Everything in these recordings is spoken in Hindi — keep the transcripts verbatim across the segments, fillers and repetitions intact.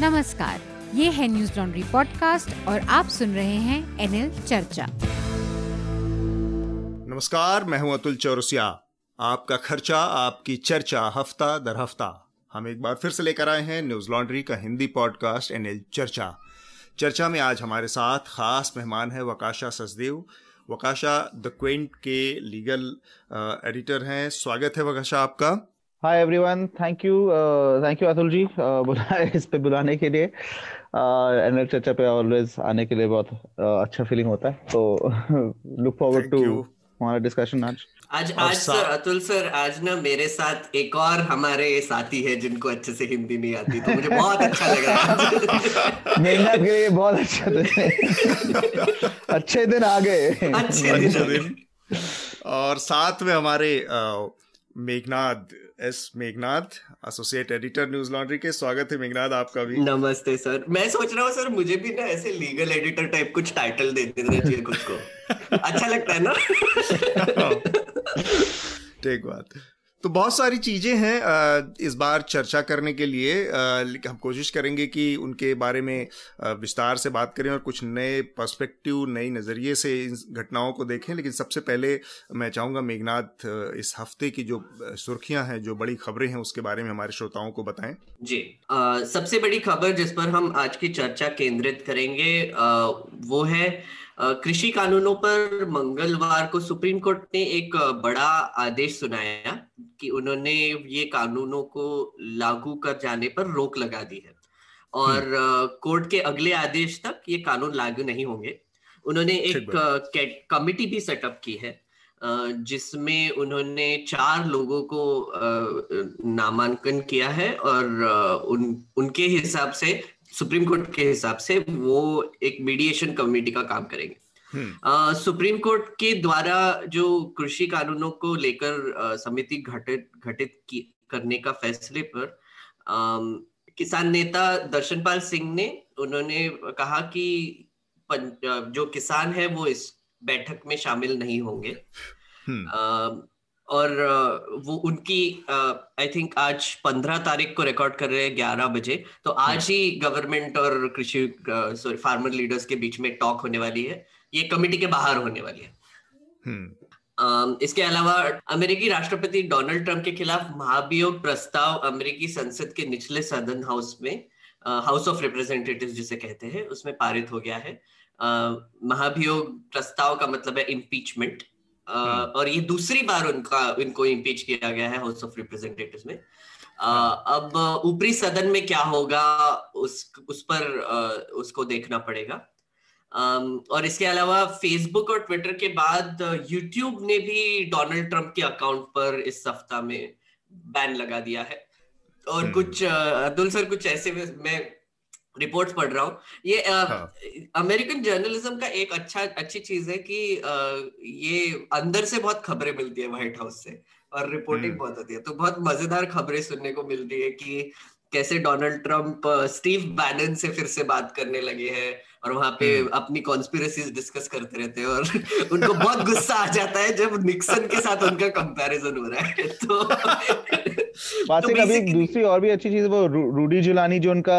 नमस्कार, ये है न्यूज लॉन्ड्री पॉडकास्ट और आप सुन रहे हैं एनएल चर्चा। नमस्कार, मैं हूँ अतुल चौरसिया। आपका खर्चा आपकी चर्चा, हफ्ता दर हफ्ता हम एक बार फिर से लेकर आए हैं न्यूज लॉन्ड्री का हिंदी पॉडकास्ट एनएल चर्चा। चर्चा में आज हमारे साथ खास मेहमान है वकाशा सचदेव। वकाशा द क्विंट के लीगल एडिटर हैं। स्वागत है वकाशा आपका। Hi everyone, thank you thank you Atul ji बुला इस पे बुलाने के लिए। एनएल चर्चा पे ऑलवेज आने के लिए बहुत अच्छा फीलिंग होता है, तो लुक फॉरवर्ड टू हमारा डिस्कशन आज। आज आज सर अतुल सर आज ना मेरे साथ एक और हमारे साथी है जिनको अच्छे से हिंदी नहीं आती, तो मुझे बहुत अच्छा लगा। मेघनाथ के लिए बहुत अच्छा दिन अच्छे दिन आ गए अच्छे दिन। और साथ में हमारे Meghnath S Meghnath, associate editor Newslaundry के। स्वागत है मेघनाथ आपका भी। नमस्ते सर। मैं सोच रहा हूँ सर मुझे भी ना ऐसे लीगल एडिटर टाइप कुछ टाइटल दे देना चाहिए खुद को, अच्छा लगता है ना। ठीक बात। तो बहुत सारी चीजें हैं इस बार चर्चा करने के लिए। हम कोशिश करेंगे कि उनके बारे में विस्तार से बात करें और कुछ नए पर्सपेक्टिव, नए नज़रिए से इन घटनाओं को देखें। लेकिन सबसे पहले मैं चाहूँगा मेघनाथ इस हफ्ते की जो सुर्खियां हैं, जो बड़ी खबरें हैं, उसके बारे में हमारे श्रोताओं को बताएं। जी, आ, सबसे बड़ी खबर जिस पर हम आज की चर्चा केंद्रित करेंगे आ, वो है कृषि कानूनों पर। मंगलवार को सुप्रीम कोर्ट ने एक बड़ा आदेश सुनाया कि उन्होंने ये कानूनों को लागू कर जाने पर रोक लगा दी है और कोर्ट के अगले आदेश तक ये कानून लागू नहीं होंगे। उन्होंने एक कमेटी भी सेटअप की है जिसमें उन्होंने चार लोगों को नामांकन किया है और उन उनके हिसाब से, सुप्रीम कोर्ट के हिसाब से, वो एक मीडिएशन कमेटी का काम करेंगे। आ, सुप्रीम कोर्ट के द्वारा जो कृषि कानूनों को लेकर समिति घटित घटित करने का फैसले पर आ, किसान नेता दर्शनपाल सिंह ने उन्होंने कहा कि जो किसान है वो इस बैठक में शामिल नहीं होंगे। आ, और वो उनकी आई थिंक आज पंद्रह तारीख को रिकॉर्ड कर रहे हैं ग्यारह बजे, तो आज ही गवर्नमेंट और कृषि सॉरी फार्मर लीडर्स के बीच में टॉक होने वाली है। ये कमेटी के बाहर होने वाली है। आ, इसके अलावा अमेरिकी राष्ट्रपति डोनाल्ड ट्रंप के खिलाफ महाभियोग प्रस्ताव अमेरिकी संसद के निचले सदन हाउस में, हाउस ऑफ रिप्रेजेंटेटिव्स जिसे कहते हैं, उसमें पारित हो गया है। महाभियोग प्रस्ताव का मतलब है इम्पीचमेंट Uh, और ये दूसरी बार उनका इनको इम्पीच किया गया है हाउस ऑफ रिप्रेजेंटेटिव्स में। uh, अब ऊपरी सदन में क्या होगा उस उस पर uh, उसको देखना पड़ेगा। um, और इसके अलावा फेसबुक और ट्विटर के बाद यूट्यूब ने भी डोनाल्ड ट्रंप के अकाउंट पर इस सप्ताह में बैन लगा दिया है। और कुछ अब्दुल सर कुछ ऐसे मैं रिपोर्ट्स पढ़ रहा हूँ। ये अमेरिकन जर्नलिज्म का एक अच्छा अच्छी चीज है कि आ, ये अंदर से बहुत खबरें मिलती है व्हाइट हाउस से और रिपोर्टिंग बहुत होती है, तो बहुत मजेदार खबरें सुनने को मिलती है कि कैसे डोनाल्ड ट्रंप स्टीव बैनन से फिर से बात करने लगे हैं और वहां पे अपनी कॉन्स्पिरेसीज डिस्कस करते रहते हैं और उनको बहुत गुस्सा आ जाता है जब निक्सन के साथ उनका कंपैरिजन हो रहा है। तो बात से अभी दूसरी और भी अच्छी चीज, वो रूडी जुलानी जो उनका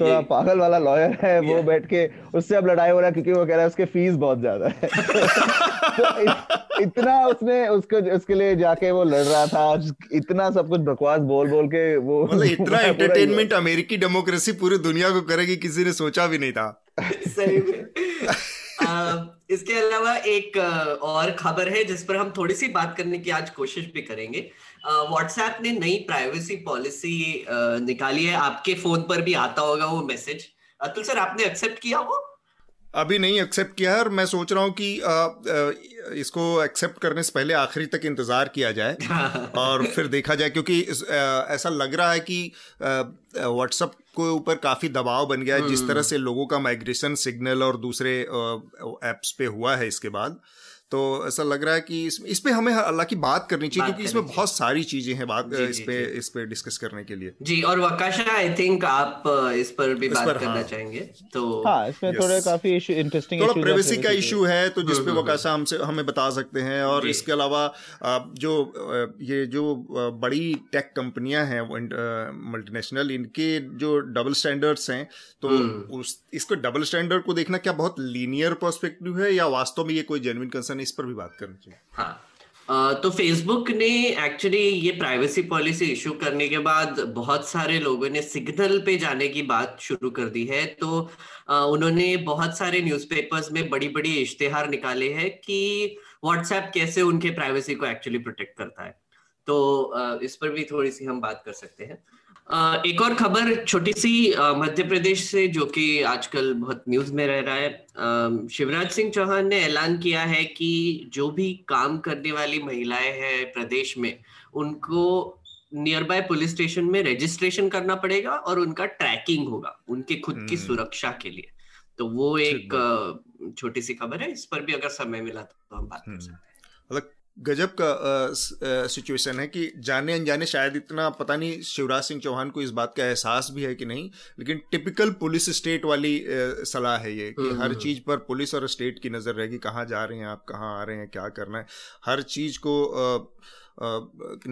थोड़ा पागल वाला लॉयर है, वो बैठ के उससे अब लड़ाई हो रहा है क्योंकि वो कह रहा है उसके फीस बहुत ज्यादा है। तो इत, इतना उसने उसको उसके लिए जाके वो लड़ रहा था, इतना सब कुछ बकवास बोल बोल के वो मतलब इतना एंटरटेनमेंट अमेरिकी डेमोक्रेसी पूरी दुनिया को करेगी, किसी ने सोचा भी नहीं था। सही में। आ, इसके अलावा एक और खबर है जिस पर हम थोड़ी सी बात करने की आज कोशिश भी करेंगे। व्हाट्सएप ने नई प्राइवेसी पॉलिसी निकाली है। आपके फोन पर भी आता होगा वो मैसेज। अतुल सर, आपने एक्सेप्ट किया वो? अभी नहीं एक्सेप्ट किया है और मैं सोच रहा हूँ कि आ, आ, इसको एक्सेप्ट करने से पहले आखिरी तक इंतज़ार किया जाए और फिर देखा जाए, क्योंकि आ, ऐसा लग रहा है कि व्हाट्सएप को ऊपर काफ़ी दबाव बन गया है जिस तरह से लोगों का माइग्रेशन सिग्नल और दूसरे ऐप्स पे हुआ है इसके बाद। तो ऐसा लग रहा है कि इस, इस पे हमें हालांकि बात करनी चाहिए क्योंकि इसमें बहुत सारी चीजें हैं बात जी, इस जी, पे जी. इस पे डिस्कस करने के लिए जी। और वकाशा आई थिंक आप इस पर भी इस बात पर, करना हाँ. चाहेंगे तो हाँ, इसमें yes. थोड़े काफी इशू इंटरेस्टिंग थोड़ा प्राइवेसी का इशू है तो जिसपे वकाशा हमसे हमें बता सकते हैं। और इसके अलावा जो ये जो बड़ी टेक कंपनियां हैं मल्टीनेशनल, इनके जो डबल स्टैंडर्ड्स हैं तो उस इसको डबल स्टैंडर्ड को देखना क्या बहुत लीनियर पर्सपेक्टिव है या वास्तव में ये कोई जेन्युइन कंसर्न, इस पर भी बात करनी चाहिए। हाँ, तो फेसबुक ने एक्चुअली ये प्राइवेसी पॉलिसी इशू करने के बाद बहुत सारे लोगों ने सिग्नल पे जाने की बात शुरू कर दी है। तो उन्होंने बहुत सारे न्यूज़पेपर्स में बड़ी बड़ी इश्तेहार निकाले हैं कि व्हाट्सएप कैसे उनके प्राइवेसी को एक्चुअली प्रोटेक्ट करता है। तो इस पर भी थोड़ी सी हम बात कर सकते हैं। एक और खबर छोटी सी मध्य प्रदेश से जो कि आजकल बहुत न्यूज में रह रहा है। शिवराज सिंह चौहान ने ऐलान किया है कि जो भी काम करने वाली महिलाएं हैं प्रदेश में उनको नियर बाय पुलिस स्टेशन में रजिस्ट्रेशन करना पड़ेगा और उनका ट्रैकिंग होगा उनके खुद की सुरक्षा के लिए। तो वो एक छोटी सी खबर है, इस पर भी अगर समय मिला तो हम बात कर सकते हैं। गजब का सिचुएशन है कि जाने अनजाने शायद इतना पता नहीं शिवराज सिंह चौहान को इस बात का एहसास भी है कि नहीं, लेकिन टिपिकल पुलिस स्टेट वाली सलाह है ये कि हर चीज पर पुलिस और स्टेट की नजर रहेगी, कहाँ जा रहे हैं आप, कहाँ आ रहे हैं, क्या करना है, हर चीज को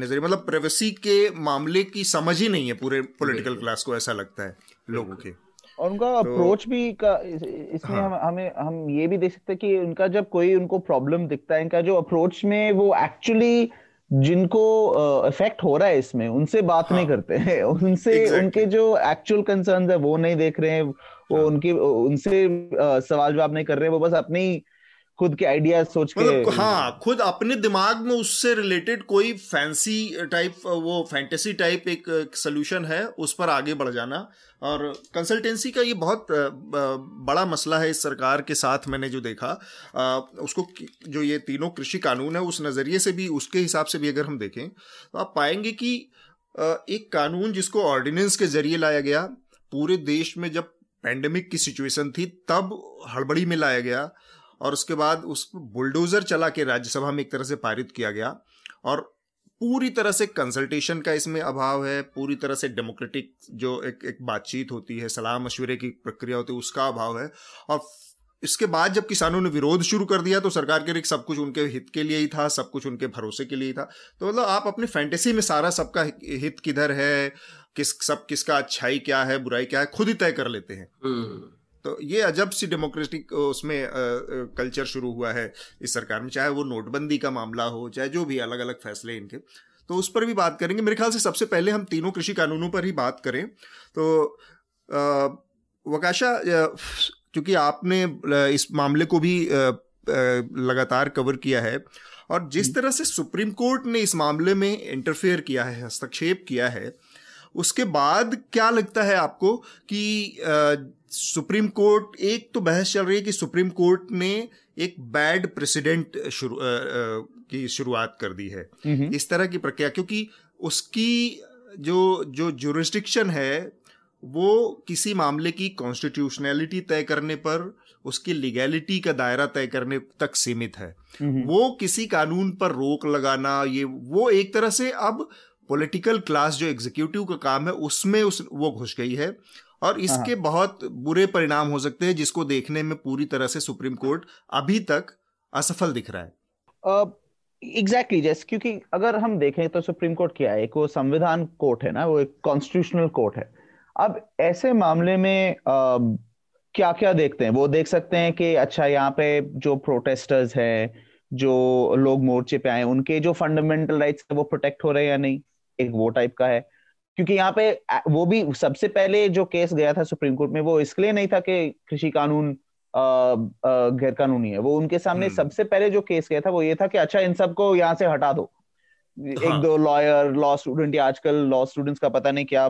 नजर, मतलब प्राइवेसी के मामले की समझ ही नहीं है पूरे पॉलिटिकल क्लास को, ऐसा लगता है लोगों के। और उनका अप्रोच भी का इसमें हाँ, हम हमें हम ये भी देख सकते हैं कि उनका जब कोई उनको प्रॉब्लम दिखता है, इनका जो अप्रोच में वो एक्चुअली जिनको इफेक्ट हो रहा है इसमें उनसे बात हाँ, नहीं करते हैं, उनसे exactly. उनके जो एक्चुअल कंसर्न्स है वो नहीं देख रहे हैं, वो हाँ, उनकी उनसे सवाल जवाब नहीं कर रहे हैं, वो बस अपनी खुद के आइडियाज सोच के मतलब हाँ खुद अपने दिमाग में उससे रिलेटेड कोई फैंसी टाइप वो फैंटेसी टाइप एक सोल्यूशन है उस पर आगे बढ़ जाना। और कंसल्टेंसी का ये बहुत बड़ा मसला है इस सरकार के साथ, मैंने जो देखा उसको, जो ये तीनों कृषि कानून है उस नज़रिए से भी, उसके हिसाब से भी अगर हम देखें तो आप पाएंगे कि एक कानून जिसको ऑर्डिनेंस के जरिए लाया गया, पूरे देश में जब पैंडेमिक की सिचुएशन थी तब हड़बड़ी में लाया गया और उसके बाद उस बुलडोजर चला के राज्यसभा में एक तरह से पारित किया गया। और पूरी तरह से कंसल्टेशन का इसमें अभाव है, पूरी तरह से डेमोक्रेटिक जो एक एक बातचीत होती है, सलाह मशवरे की प्रक्रिया होती है, उसका अभाव है। और इसके बाद जब किसानों ने विरोध शुरू कर दिया तो सरकार के लिए सब कुछ उनके हित के लिए ही था, सब कुछ उनके भरोसे के लिए ही था। तो मतलब आप अपनी फैंटेसी में सारा सबका हित किधर है, किस सब किसका अच्छाई क्या है, बुराई क्या है, खुद ही तय कर लेते हैं। तो ये अजब सी डेमोक्रेटिक उसमें कल्चर शुरू हुआ है इस सरकार में, चाहे वो नोटबंदी का मामला हो, चाहे जो भी अलग अलग फैसले इनके, तो उस पर भी बात करेंगे। मेरे ख्याल से सबसे पहले हम तीनों कृषि कानूनों पर ही बात करें। तो वकाशा, क्योंकि आपने इस मामले को भी लगातार कवर किया है और जिस तरह से सुप्रीम कोर्ट ने इस मामले में इंटरफेयर किया है, हस्तक्षेप किया है, उसके बाद क्या लगता है आपको कि सुप्रीम कोर्ट, एक तो बहस चल रही है कि सुप्रीम कोर्ट ने एक बैड प्रेसिडेंट शुरू की शुरुआत कर दी है इस तरह की प्रक्रिया, क्योंकि उसकी जो जो ज्यूरिस्डिक्शन है वो किसी मामले की कॉन्स्टिट्यूशनैलिटी तय करने पर, उसकी लीगैलिटी का दायरा तय करने तक सीमित है। वो किसी कानून पर रोक लगाना, ये वो एक तरह से अब पॉलिटिकल क्लास जो एग्जीक्यूटिव का काम है उसमें उस वो घुस गई है और इसके बहुत बुरे परिणाम हो सकते हैं जिसको देखने में पूरी तरह से सुप्रीम कोर्ट अभी तक असफल दिख रहा है। एग्जैक्टली uh, exactly, क्योंकि अगर हम देखें तो सुप्रीम कोर्ट क्या है, एक वो संविधान कोर्ट है ना, वो एक कॉन्स्टिट्यूशनल कोर्ट है। अब ऐसे मामले में uh, क्या क्या देखते हैं, वो देख सकते हैं कि अच्छा यहाँ पे जो प्रोटेस्टर्स हैं, जो लोग मोर्चे पे आए, उनके जो फंडामेंटल राइट्स वो प्रोटेक्ट हो रहे हैं या नहीं, एक वो टाइप का है। क्योंकि यहाँ पे वो भी सबसे पहले जो केस गया था सुप्रीम कोर्ट में वो इसलिए नहीं था कि कृषि कानून गैर कानूनी है, वो उनके सामने सबसे पहले जो केस गया था वो ये था कि अच्छा इन सबको यहाँ से हटा दो। हाँ। एक दो लॉयर, लॉ स्टूडेंट, या आजकल लॉ स्टूडेंट्स का पता नहीं क्या,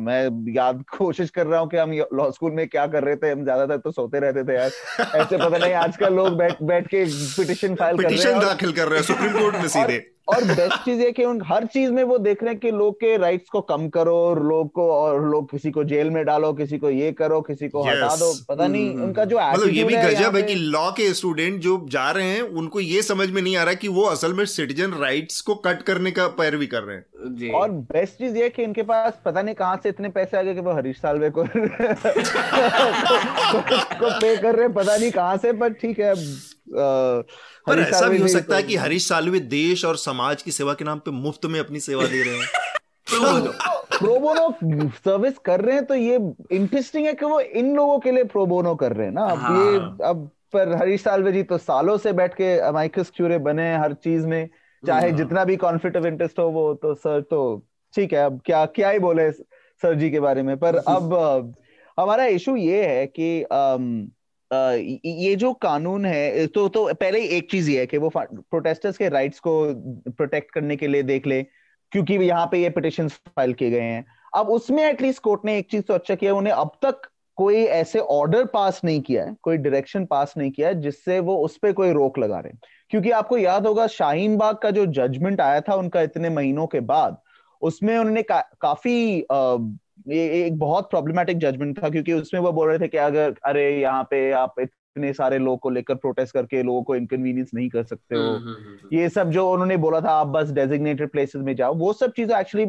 मैं याद कोशिश कर रहा हूँ कि हम लॉ स्कूल में क्या कर रहे थे, हम ज्यादातर तो सोते रहते थे यार, ऐसे पता नहीं आजकल लोग बैठ बैठ के पिटिशन फाइल कर रहे हैं, पिटिशन दाखिल कर रहे हैं सुप्रीम कोर्ट में सीधे। और बेस्ट चीज ये कि उन हर चीज में वो देख रहे हैं कि लोग के राइट्स को कम करो, लोग को और लोग किसी को जेल में डालो, किसी को ये करो, किसी को yes. हटा दो, पता hmm. नहीं उनका जो मतलब ये भी गजब है कि लॉ के स्टूडेंट जो जा रहे हैं उनको ये समझ में नहीं आ रहा कि वो असल में सिटीजन राइट्स को कट करने का पैरवी कर रहे हैं। और बेस्ट चीज ये कि इनके पास पता नहीं कहाँ से इतने पैसे आ गए कि वो हरीश साल्वे को पे कर रहे, पता नहीं कहाँ से, पर ठीक है। पर ऐसा भी हो सकता है कि हरीश साल्वे देश और समाज की सेवा के नाम पे मुफ्त में अपनी सेवा दे रहे हैं, प्रोबोनो सर्विस कर रहे हैं। तो ये इंटरेस्टिंग है कि वो इन लोगों के लिए प्रोबोनो कर रहे हैं ना। अब ये अब पर हरीश साल्वे जी तो सालों से बैठ के माइकस क्यूरे बने हैं हर चीज में, चाहे जितना भी कॉन्फ्लिक्ट ऑफ इंटरेस्ट हो वो। तो सर तो ठीक है, अब क्या क्या ही बोले सर जी के बारे में। पर अब हमारा इशू ये है कि Uh, ये जो कानून है तो तो पहले ही एक चीज ये है कि वो प्रोटेस्टर्स के राइट्स को प्रोटेक्ट करने के लिए देख ले, क्योंकि यहाँ पे ये पिटिशंस फाइल किए गए हैं। अब उसमें एटलीस्ट कोर्ट ने एक चीज तो अच्छा किया, उन्हें अब तक कोई ऐसे ऑर्डर पास नहीं किया है, कोई डायरेक्शन पास नहीं किया है जिससे वो उस पर कोई रोक लगा रहे। क्योंकि आपको याद होगा शाहीन बाग का जो जजमेंट आया था उनका इतने महीनों के बाद, उसमें उन्होंने का, काफी आ, ये एक बहुत प्रॉब्लमेटिक जजमेंट था, क्योंकि उसमें वो बोल रहे थे कि अगर अरे यहाँ पे आप इतने सारे लोग को लेकर प्रोटेस्ट करके लोगों को इनकन्वीनियंस नहीं कर सकते हो, ये सब जो उन्होंने बोला था आप बस डेजिग्नेटेड प्लेसेस में जाओ, वो सब चीजें एक्चुअली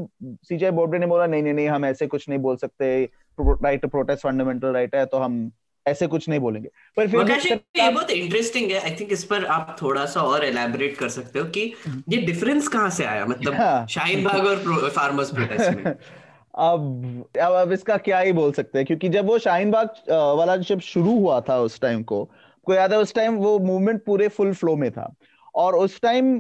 सीजेआई बोबडे ने बोला नहीं नहीं नहीं हम ऐसे कुछ नहीं बोल सकते, right to protest fundamental right है, तो हम ऐसे कुछ नहीं बोलेंगे। पर फिर ये बहुत इंटरेस्टिंग है, आई थिंक इस पर आप थोड़ा सा और एलैबोरेट कर सकते हो कि ये डिफरेंस कहाँ से आया, मतलब शाहीन बाग और फार्मर्स प्रोटेस्ट में। अब अब इसका क्या ही बोल सकते हैं, क्योंकि जब वो शाहीन बाग वाला जब शुरू हुआ था उस टाइम को को याद है, उस टाइम वो मूवमेंट पूरे फुल फ्लो में था। और उस टाइम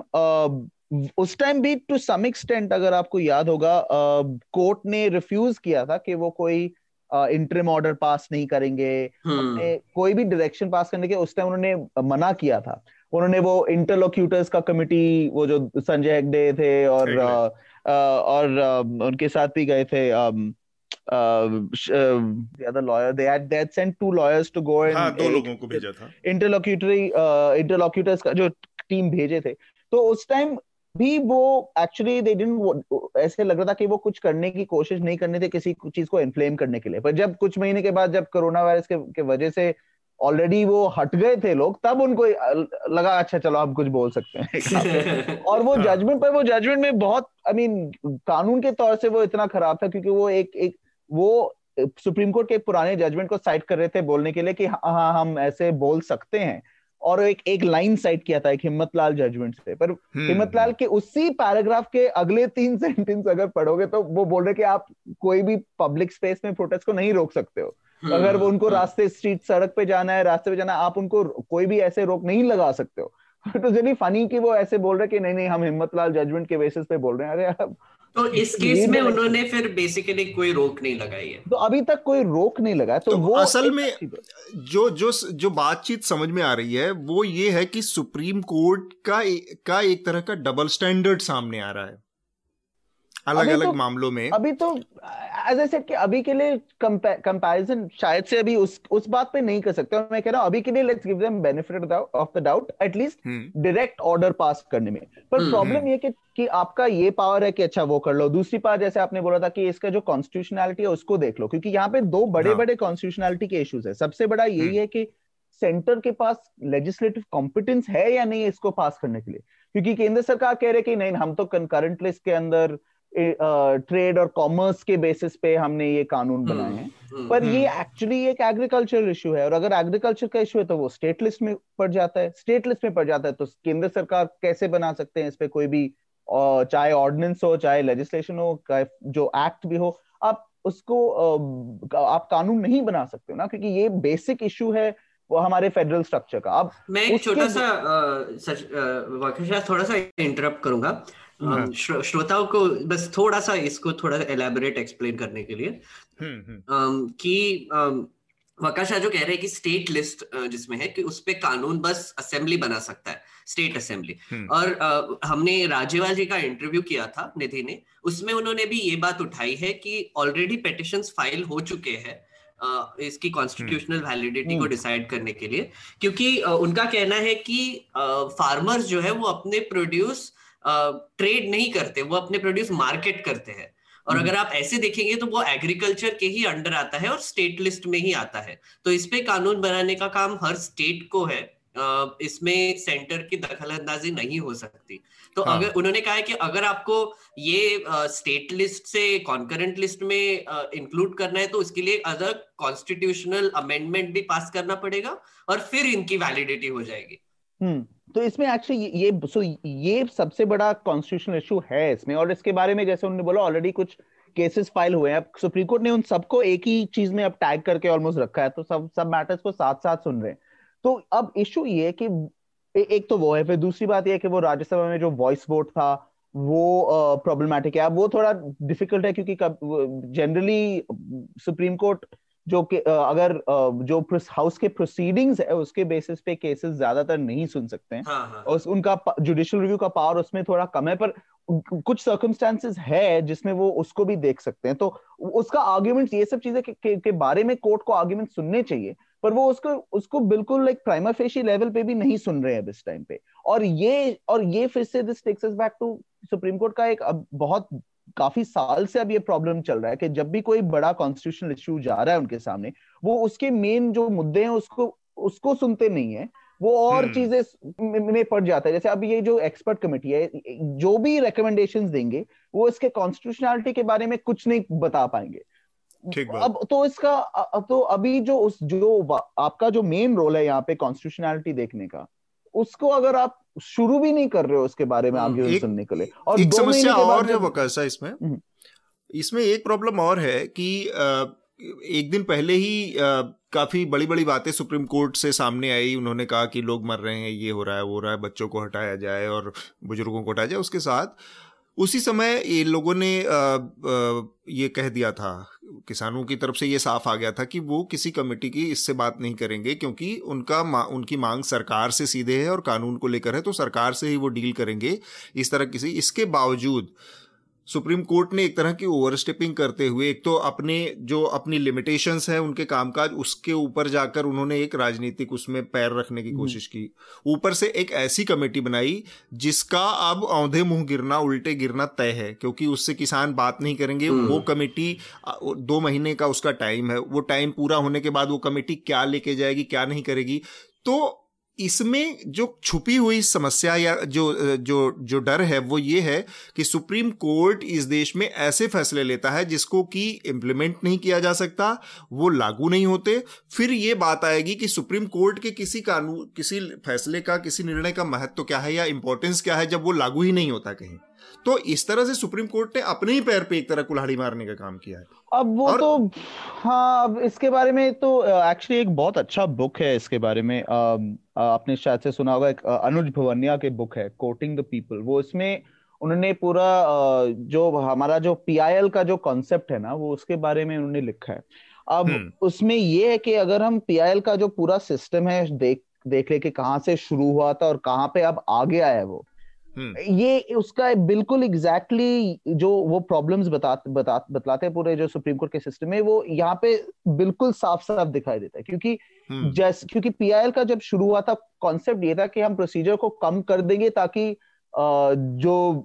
उस टाइम भी टू सम एक्सटेंट अगर आपको याद होगा कोर्ट ने रिफ्यूज किया था कि वो कोई इंटरिम ऑर्डर पास नहीं करेंगे, कोई भी डायरेक्शन पास करने के उस टाइम उन्होंने मना किया था। उन्होंने वो इंटरलोक्यूटर्स का कमिटी, वो जो संजय हेगडे थे और आ, और आ, उनके साथ भी गए थे इंटरलोक्यूटरी इंटरलोक्यूटर्स का जो टीम भेजे थे, तो उस टाइम भी वो एक्चुअली दे डिडंट, ऐसे लग रहा था कि वो कुछ करने की कोशिश नहीं करने थे किसी चीज को इन्फ्लेम करने के लिए। पर जब कुछ महीने के बाद जब कोरोना वायरस के, के वजह से ऑलरेडी वो हट गए थे लोग, तब उनको लगा अच्छा चलो हम कुछ बोल सकते हैं। और वो जजमेंट पर वो जजमेंट में बहुत आई I मीन mean, कानून के तौर से वो इतना खराब था, क्योंकि वो एक एक वो सुप्रीम कोर्ट के पुराने जजमेंट को साइट कर रहे थे बोलने के लिए कि हाँ हम ऐसे बोल सकते हैं, और एक एक लाइन साइट किया था एक हिम्मत लाल जजमेंट से। पर हिम्मत लाल के उसी पैराग्राफ के अगले तीन सेंटेंस अगर पढ़ोगे तो वो बोल रहे कि आप कोई भी पब्लिक स्पेस में प्रोटेस्ट को नहीं रोक सकते हो, अगर वो उनको रास्ते स्ट्रीट सड़क पे जाना है रास्ते पे जाना आप उनको कोई भी ऐसे रोक नहीं लगा सकते हो। तो जल्दी फनी कि वो ऐसे बोल रहे कि नहीं नहीं हम हिम्मत लाल जजमेंट के बेसिस पे बोल रहे हैं। अरे अब तो इस केस में उन्होंने फिर बेसिकली कोई रोक नहीं लगाई है, तो अभी तक कोई रोक नहीं लगा। तो, तो वो असल में जो जो जो बातचीत समझ में आ रही है वो ये है कि सुप्रीम कोर्ट का का एक तरह का डबल स्टैंडर्ड सामने आ रहा है अलग अलग तो, मामलों में। अभी तो एज आई सेड कि अभी के लिए कंपैरिजन शायद से अभी उस उस बात पे नहीं कर सकते, और मैं कह रहा हूं अभी के लिए let's give them benefit of the doubt at least direct order pass करने में। पर प्रॉब्लम ये कि, कि आपका ये पावर है कि अच्छा वो कर लो, दूसरी पावर जैसे आपने बोला था कि इसका जो कॉन्स्टिट्यूशनैलिटी है उसको देख लो, क्योंकि यहाँ पे दो बड़े बड़े कॉन्स्टिट्यूशनैलिटी के इश्यूज है। सबसे बड़ा यही है कि सेंटर के पास लेजिस्लेटिव कॉम्पिटेंस है या नहीं इसको पास करने के लिए, क्योंकि केंद्र सरकार कह रहे कि नहीं हम तो कंकरेंट लिस्ट के अंदर ट्रेड और कॉमर्स के बेसिस पे हमने ये कानून बनाए हैं, पर ये एक्चुअली एक एग्रीकल्चर इशू है, और अगर एग्रीकल्चर का इशू है तो वो स्टेट लिस्ट में पड़ जाता है, स्टेट लिस्ट में पड़ जाता है तो केंद्र सरकार कैसे बना सकते हैं इस पे कोई भी, चाहे ऑर्डिनेंस हो चाहे लेजिस्लेशन हो चाहे जो एक्ट भी हो, आप उसको आप कानून नहीं बना सकते हो ना, क्योंकि ये बेसिक इशू है वो हमारे फेडरल स्ट्रक्चर का। अब मैं एक छोटा सा वकाशा थोड़ा सा इंटरप्ट करूंगा श्रोताओं को, बस थोड़ा सा इसको थोड़ा एलैबोरेट एक्सप्लेन करने के लिए कि वकाशा जो कह रहे हैं कि स्टेट लिस्ट जिसमें है कि उस पे कानून बस असेंबली बना सकता है, स्टेट असेंबली। और हमने राजेवाल जी का इंटरव्यू किया था निधि ने, उसमें उन्होंने भी ये बात उठाई है कि ऑलरेडी पिटिशंस फाइल हो चुके हैं इसकी कॉन्स्टिट्यूशनल वैलिडिटी को डिसाइड करने के लिए, क्योंकि उनका कहना है कि फार्मर्स जो है वो अपने प्रोड्यूस ट्रेड नहीं करते, वो अपने प्रोड्यूस मार्केट करते हैं। और अगर आप ऐसे देखेंगे तो वो एग्रीकल्चर के ही अंडर आता है और स्टेट लिस्ट में ही आता है। तो इस पे कानून बनाने का काम हर स्टेट को है, इसमें सेंटर की दखलअंदाजी नहीं हो सकती। तो हाँ। अगर उन्होंने कहा है कि अगर आपको ये स्टेट लिस्ट से कॉन्करेंट लिस्ट में इंक्लूड करना है तो उसके लिए अलग कॉन्स्टिट्यूशनल अमेंडमेंट भी पास करना पड़ेगा और फिर इनकी वैलिडिटी हो जाएगी। हम्म तो इसमें एक्चुअली ये सो ये सबसे बड़ा कॉन्स्टिट्यूशनल इशू है इसमें, और इसके बारे में जैसे उन्होंने बोला ऑलरेडी कुछ केसेस फाइल हुए हैं। अब सुप्रीम कोर्ट ने उन सबको एक ही चीज में अब टैग करके ऑलमोस्ट रखा है, तो सब सब मैटर्स को साथ साथ सुन रहे हैं। तो अब इशू ये कि एक तो वो है, फिर दूसरी बात ये कि वो राज्यसभा में जो वॉइस वोट था वो प्रॉब्लमैटिक है। अब वो थोड़ा डिफिकल्ट है क्योंकि जनरली सुप्रीम कोर्ट जो के, अगर जो हाउस के प्रोसीडिंग्स है उसके बेसिस पे केसेस ज्यादातर नहीं सुन सकते हैं। हाँ, हाँ. और उनका जुडिशियल रिव्यू का पावर उसमें थोड़ा कम है, पर कुछ सर्कमस्टांसेस है जिसमें वो उसको भी देख सकते हैं। तो उसका आर्ग्यूमेंट ये सब चीजें के, के, के बारे में कोर्ट को आर्ग्यूमेंट सुनने चाहिए, पर वो उसको उसको बिल्कुल लाइक प्राइमा फेशी लेवल पे भी नहीं सुन रहे हैं इस टाइम पे। और ये और ये फिर से this takes us back to supreme court का एक अब बहुत काफी साल से अब ये प्रॉब्लम चल रहा है कि जब भी कोई बड़ा कॉन्स्टिट्यूशनल इश्यू जा रहा है उनके सामने, वो उसके मेन जो मुद्दे हैं उसको उसको सुनते नहीं है, वो और चीजें में पड़ जाता है। जैसे अब ये जो एक्सपर्ट कमेटी है जो भी रिकमेंडेशंस देंगे वो इसके कॉन्स्टिट्यूशनलिटी के बारे में कुछ नहीं बता पाएंगे। अब तो इसका तो अभी जो उस जो आपका जो मेन रोल है यहाँ पे कॉन्स्टिट्यूशनलिटी देखने का, उसको अगर आप शुरू भी नहीं कर रहे हो उसके बारे में आगे सुनने के लिए। और एक समस्या और है वकाशा इसमें, इसमें एक प्रॉब्लम और है कि एक दिन पहले ही काफी बड़ी बड़ी बातें सुप्रीम कोर्ट से सामने आई। उन्होंने कहा कि लोग मर रहे हैं, ये हो रहा है, वो हो रहा है, बच्चों को हटाया जाए और बुजुर्गों को हटाया जाए। उसके साथ उसी समय ये लोगों ने ये कह दिया था, किसानों की तरफ से ये साफ आ गया था कि वो किसी कमेटी की इससे बात नहीं करेंगे क्योंकि उनका उनकी मांग सरकार से सीधे है और कानून को लेकर है, तो सरकार से ही वो डील करेंगे। इस तरह किसी इसके बावजूद सुप्रीम कोर्ट ने एक तरह की ओवरस्टेपिंग करते हुए, एक तो अपने जो अपनी लिमिटेशंस हैं उनके कामकाज उसके ऊपर जाकर उन्होंने एक राजनीतिक उसमें पैर रखने की कोशिश की, ऊपर से एक ऐसी कमेटी बनाई जिसका अब औंधे मुंह गिरना, उल्टे गिरना तय है क्योंकि उससे किसान बात नहीं करेंगे। वो कमेटी दो महीने का उसका टाइम है, वो टाइम पूरा होने के बाद वो कमेटी क्या लेके जाएगी, क्या नहीं करेगी। तो इसमें जो छुपी हुई समस्या या जो जो जो डर है वो ये है कि सुप्रीम कोर्ट इस देश में ऐसे फैसले लेता है जिसको कि इम्प्लीमेंट नहीं किया जा सकता, वो लागू नहीं होते। फिर ये बात आएगी कि सुप्रीम कोर्ट के किसी कानून, किसी फैसले का, किसी निर्णय का महत्व तो क्या है या इम्पोर्टेंस क्या है जब वो लागू ही नहीं होता कहीं। तो इस तरह से सुप्रीम कोर्ट ने अपने ही पैर पे एक तरह कुल्हाड़ी मारने का काम किया है अब वो। और तो हाँ, अब इसके बारे में तो एक्चुअली एक बहुत अच्छा बुक है इसके बारे में, आ, आपने शायद से सुना होगा, एक अनुज भवनिया के बुक है कोटिंग द पीपल। वो इसमें उन्होंने पूरा जो हमारा जो पीआईएल का जो कॉन्सेप्ट है ना वो उसके बारे में उन्होंने लिखा है। अब उसमें ये है कि अगर हम पीआईएल का जो पूरा सिस्टम है देख देख ले कि कहाँ से शुरू हुआ था और कहाँ पे अब आगे आया है, वो ये उसका बिल्कुल एग्जैक्टली जो वो प्रॉब्लम्स बता बता बतलाते हैं पूरे जो सुप्रीम कोर्ट के सिस्टम में, वो यहाँ पे बिल्कुल साफ साफ दिखाई देता है। क्योंकि जैसे क्योंकि पीआईएल का जब शुरू हुआ था कॉन्सेप्ट ये था कि हम प्रोसीजर को कम कर देंगे ताकि जो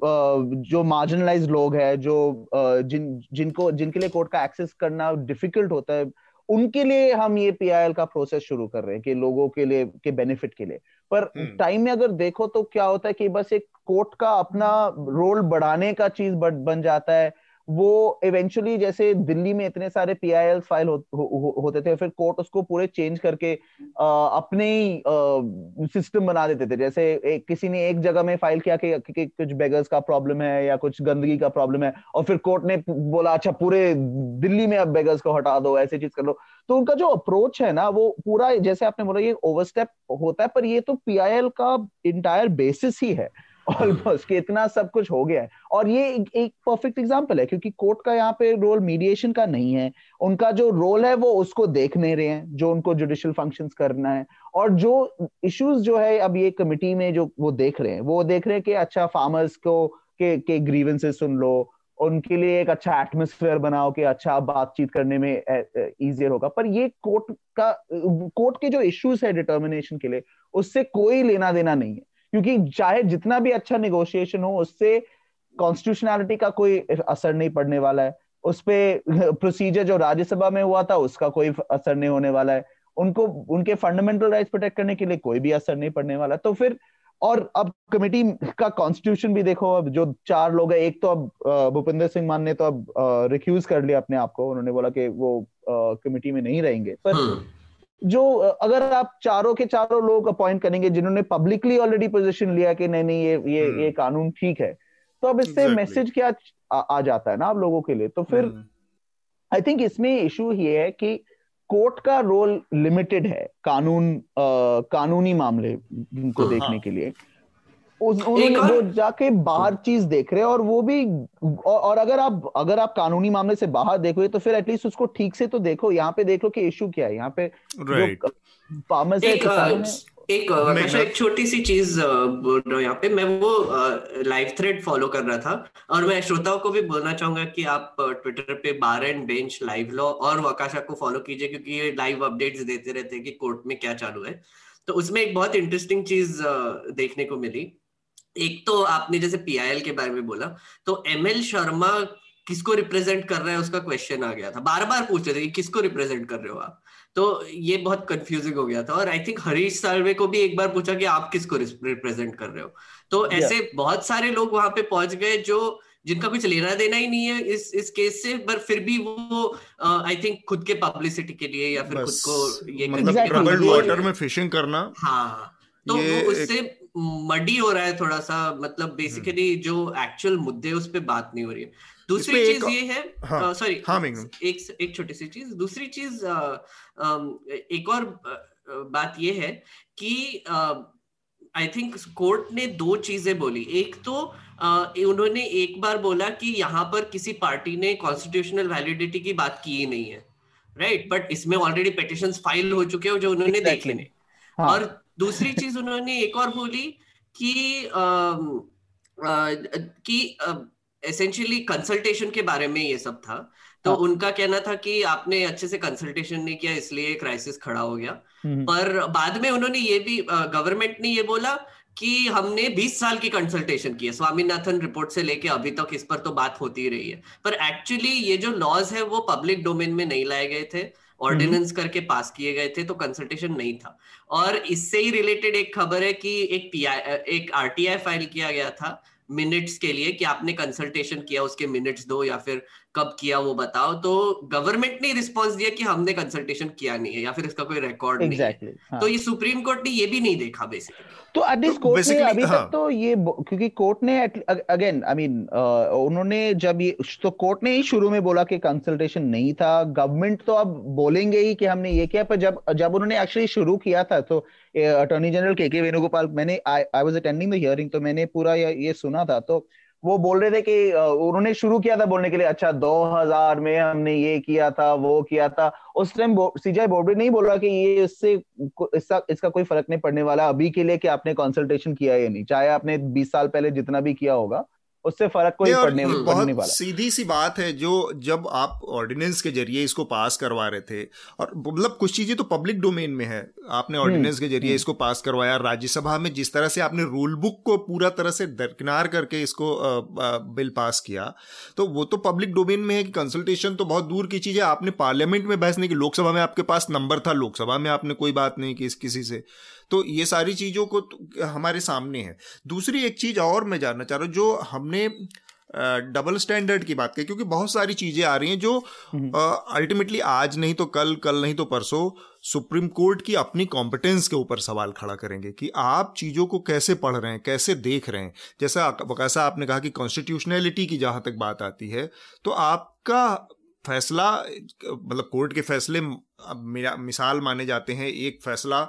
जो मार्जिनलाइज लोग हैं, जो जिन जिनको जिनके लिए कोर्ट का एक्सेस करना डिफिकल्ट होता है, उनके लिए हम ये पीआईएल का प्रोसेस शुरू कर रहे हैं कि लोगों के लिए के बेनिफिट के लिए। पर टाइम में अगर देखो तो क्या होता है कि बस एक कोर्ट का अपना रोल बढ़ाने का चीज बन जाता है। वो इवेंचुअली जैसे दिल्ली में इतने सारे पीआईएल फाइल हो, हो, होते थे, फिर कोर्ट उसको पूरे चेंज करके आ, अपने ही सिस्टम बना देते थे। जैसे एक, किसी ने एक जगह में फाइल किया कि, कि, कि कुछ बेगर्स का प्रॉब्लम है या कुछ गंदगी का प्रॉब्लम है, और फिर कोर्ट ने बोला अच्छा पूरे दिल्ली में अब बेगर्स को हटा दो, ऐसी चीज कर लो। तो उनका जो अप्रोच है ना वो पूरा, जैसे आपने बोला, ये ओवरस्टेप होता है। पर ये तो पीआईएल का इंटायर बेसिस ही है ऑलमोस्ट, कि इतना सब कुछ हो गया है। और ये एक परफेक्ट एग्जांपल है क्योंकि कोर्ट का यहाँ पे रोल मीडिएशन का नहीं है। उनका जो रोल है वो उसको देख नहीं रहे हैं जो उनको जुडिशियल फंक्शंस करना है। और जो इश्यूज जो है अब ये कमिटी में जो वो देख रहे हैं, वो देख रहे हैं कि अच्छा फार्मर्स को के, के ग्रीवेंसेस सुन लो, उनके लिए एक अच्छा एटमोस्फेयर बनाओ कि अच्छा बातचीत करने में इजियर होगा। पर ये कोर्ट का कोर्ट के जो इश्यूज है डिटर्मिनेशन के लिए उससे कोई लेना देना नहीं है। क्योंकि चाहे जितना भी अच्छा निगोशिएशन हो उससे कॉन्स्टिट्यूशनैलिटी का कोई असर नहीं पड़ने वाला है, उस पे प्रोसीजर जो राज्यसभा में हुआ था उसका कोई असर नहीं होने वाला है, उनको उनके फंडामेंटल राइट्स प्रोटेक्ट करने के लिए कोई भी असर नहीं पड़ने वाला। तो फिर और अब कमेटी का कॉन्स्टिट्यूशन भी देखो, अब जो चार लोग हैं, एक तो अब भूपिंदर सिंह मान ने तो अब रिक्यूज कर लिया अपने आप को, उन्होंने बोला कि वो कमेटी में नहीं रहेंगे, पर जो अगर आप चारों के चारों लोग अपॉइंट करेंगे जिन्होंने पब्लिकली ऑलरेडी पोजीशन लिया कि नहीं नहीं ये ये ये कानून ठीक है, तो अब इससे मैसेज क्या आ, आ जाता है ना आप लोगों के लिए। तो फिर आई थिंक इसमें इशू ये है कि कोर्ट का रोल लिमिटेड है कानून आ, कानूनी मामले को हाँ। देखने के लिए, उन्होंने जाके बाहर चीज देख रहे हैं, और वो भी और, और अगर आप अगर आप कानूनी मामले से बाहर देखोगे तो फिर एटलीस्ट उसको ठीक से तो देखो, यहाँ पे देख लो कि इशू क्या है यहाँ पे right. जो फार्मर्स है। एक वकाशा एक छोटी सी चीज बोल रहा हूँ यहाँ पे, मैं वो लाइव थ्रेड फॉलो कर रहा था और मैं श्रोताओं को भी बोलना चाहूंगा कि आप ट्विटर पे बार एंड बेंच लाइव लो और वकाशा को फॉलो कीजिए, क्योंकि ये लाइव अपडेट्स देते रहते हैं कि कोर्ट में क्या चालू है। तो उसमें एक बहुत इंटरेस्टिंग चीज देखने को मिली। एक तो आपने जैसे पी आई एल के बारे में बोला, तो एमएल शर्मा किसको रिप्रेजेंट कर रहा है उसका क्वेश्चन आ गया था, बार बार पूछ रहे थे कि किसको रिप्रेजेंट कर रहे हो आप, तो ये बहुत कंफ्यूजिंग हो गया था। और आई थिंक हरीश साल्वे को भी एक बार पूछा कि आप किसको रिप्रेजेंट कर रहे हो, तो ऐसे yeah. बहुत सारे लोग वहां पे पहुंच गए जो जिनका कुछ लेना देना ही नहीं है इस इस केस से, पर फिर भी वो आई uh, थिंक खुद के पब्लिसिटी के लिए या फिर खुद को ये मतलब वाटर में फिशिंग करना, हाँ तो उससे मडी हो रहा है थोड़ा सा, मतलब बेसिकली जो एक्चुअल मुद्दे उस पे बात नहीं हो रही है। दूसरी चीज ये है, सॉरी हाँ, uh, हाँ, एक एक छोटी सी चीज, दूसरी चीज एक और बात ये है कि आई थिंक कोर्ट ने दो चीजें बोली। एक तो uh, उन्होंने एक बार बोला कि यहाँ पर किसी पार्टी ने कॉन्स्टिट्यूशनल वैलिडिटी की बात की ही नहीं है, राइट, बट इसमें ऑलरेडी पिटिशंस फाइल हो चुके हैं जो उन्होंने exactly. देख लेने हाँ. और दूसरी चीज उन्होंने एक और बोली कि आ, आ, कि एसेंशियली कंसल्टेशन के बारे में ये सब था, तो हाँ. उनका कहना था कि आपने अच्छे से कंसल्टेशन नहीं किया इसलिए क्राइसिस खड़ा हो गया। पर बाद में उन्होंने ये भी गवर्नमेंट ने ये बोला कि हमने बीस साल की कंसल्टेशन की है, स्वामीनाथन रिपोर्ट से लेके अभी तक इस पर तो बात होती रही है, पर एक्चुअली ये जो लॉज है वो पब्लिक डोमेन में नहीं लाए गए थे, ऑर्डिनेंस करके पास किए गए थे, तो कंसल्टेशन नहीं था। और इससे ही रिलेटेड एक खबर है कि एक पीआई एक आरटीआई फाइल किया गया था मिनट्स के लिए कि आपने कंसल्टेशन किया उसके मिनट्स दो या फिर कब किया वो बताओ, तो गवर्नमेंट ने रिस्पॉन्स दिया कि हमने कंसल्टेशन किया नहीं है या फिर इसका कोई रिकॉर्ड exactly, नहीं है हाँ. तो ये सुप्रीम कोर्ट ने ये भी नहीं देखा बेसिकली, तो एटलीस्ट कोर्ट ने अभी हाँ. तक तो ये, क्योंकि कोर्ट ने अगेन आई मीन उन्होंने जब ये तो कोर्ट ने ही शुरू में बोला कि कंसल्टेशन नहीं था, गवर्नमेंट तो अब बोलेंगे ही कि हमने ये किया, पर जब जब उन्होंने एक्चुअली शुरू किया था तो अटॉर्नी जनरल के के वेणुगोपाल, मैंने I was attending the hearing तो मैंने पूरा ये सुना था, तो वो बोल रहे थे कि उन्होंने शुरू किया था बोलने के लिए अच्छा दो हज़ार में हमने ये किया था वो किया था, उस टाइम सीजेआई बोबडे नहीं बोला कि ये इससे इसका, इसका कोई फर्क नहीं पड़ने वाला अभी के लिए कि आपने कंसल्टेशन किया या नहीं, चाहे आपने बीस साल पहले जितना भी किया होगा उससे फर्क कोई पड़ने, पड़ने वाला। सीधी सी बात है, जो जब आप ऑर्डिनेंस के जरिए इसको पास करवा रहे थे, और मतलब कुछ चीजें तो पब्लिक डोमेन में है, आपने ऑर्डिनेंस के जरिए इसको पास करवाया, राज्यसभा में जिस तरह से आपने रूल बुक को पूरा तरह से दरकिनार करके इसको बिल पास किया, तो वो तो पब्लिक डोमेन में है कि कंसल्टेशन तो बहुत दूर की चीज है, आपने पार्लियामेंट में बहस नहीं की, लोकसभा में आपके पास नंबर था, लोकसभा में आपने कोई बात नहीं की किसी से, तो ये सारी चीज़ों को तो हमारे सामने है। दूसरी एक चीज़ और मैं जानना चाह रहा हूँ, जो हमने डबल स्टैंडर्ड की बात की, क्योंकि बहुत सारी चीज़ें आ रही हैं जो अल्टीमेटली आज नहीं तो कल, कल नहीं तो परसों सुप्रीम कोर्ट की अपनी कॉम्पिटेंस के ऊपर सवाल खड़ा करेंगे कि आप चीज़ों को कैसे पढ़ रहे हैं, कैसे देख रहे हैं। जैसा वकाशा आपने कहा कि कॉन्स्टिट्यूशनैलिटी की जहाँ तक बात आती है, तो आपका फैसला मतलब कोर्ट के फैसले मिसाल माने जाते हैं, एक फैसला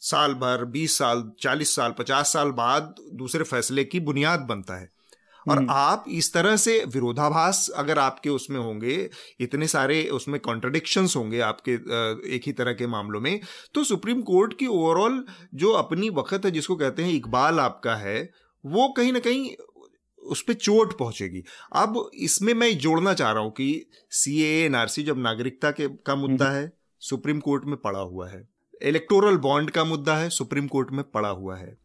साल भर, बीस साल, चालीस साल, पचास साल बाद दूसरे फैसले की बुनियाद बनता है, और आप इस तरह से विरोधाभास अगर आपके उसमें होंगे, इतने सारे उसमें कॉन्ट्रडिक्शंस होंगे आपके एक ही तरह के मामलों में, तो सुप्रीम कोर्ट की ओवरऑल जो अपनी वक्त है, जिसको कहते हैं इकबाल आपका है, वो कहीं ना कहीं उस पर चोट पहुंचेगी। अब इसमें मैं जोड़ना चाह रहा हूं कि सी ए ए एन आर सी, जब नागरिकता के का मुद्दा है, सुप्रीम कोर्ट में पड़ा हुआ है, इलेक्टोरल बॉन्ड का मुद्दा है, सुप्रीम कोर्ट में पड़ा हुआ है।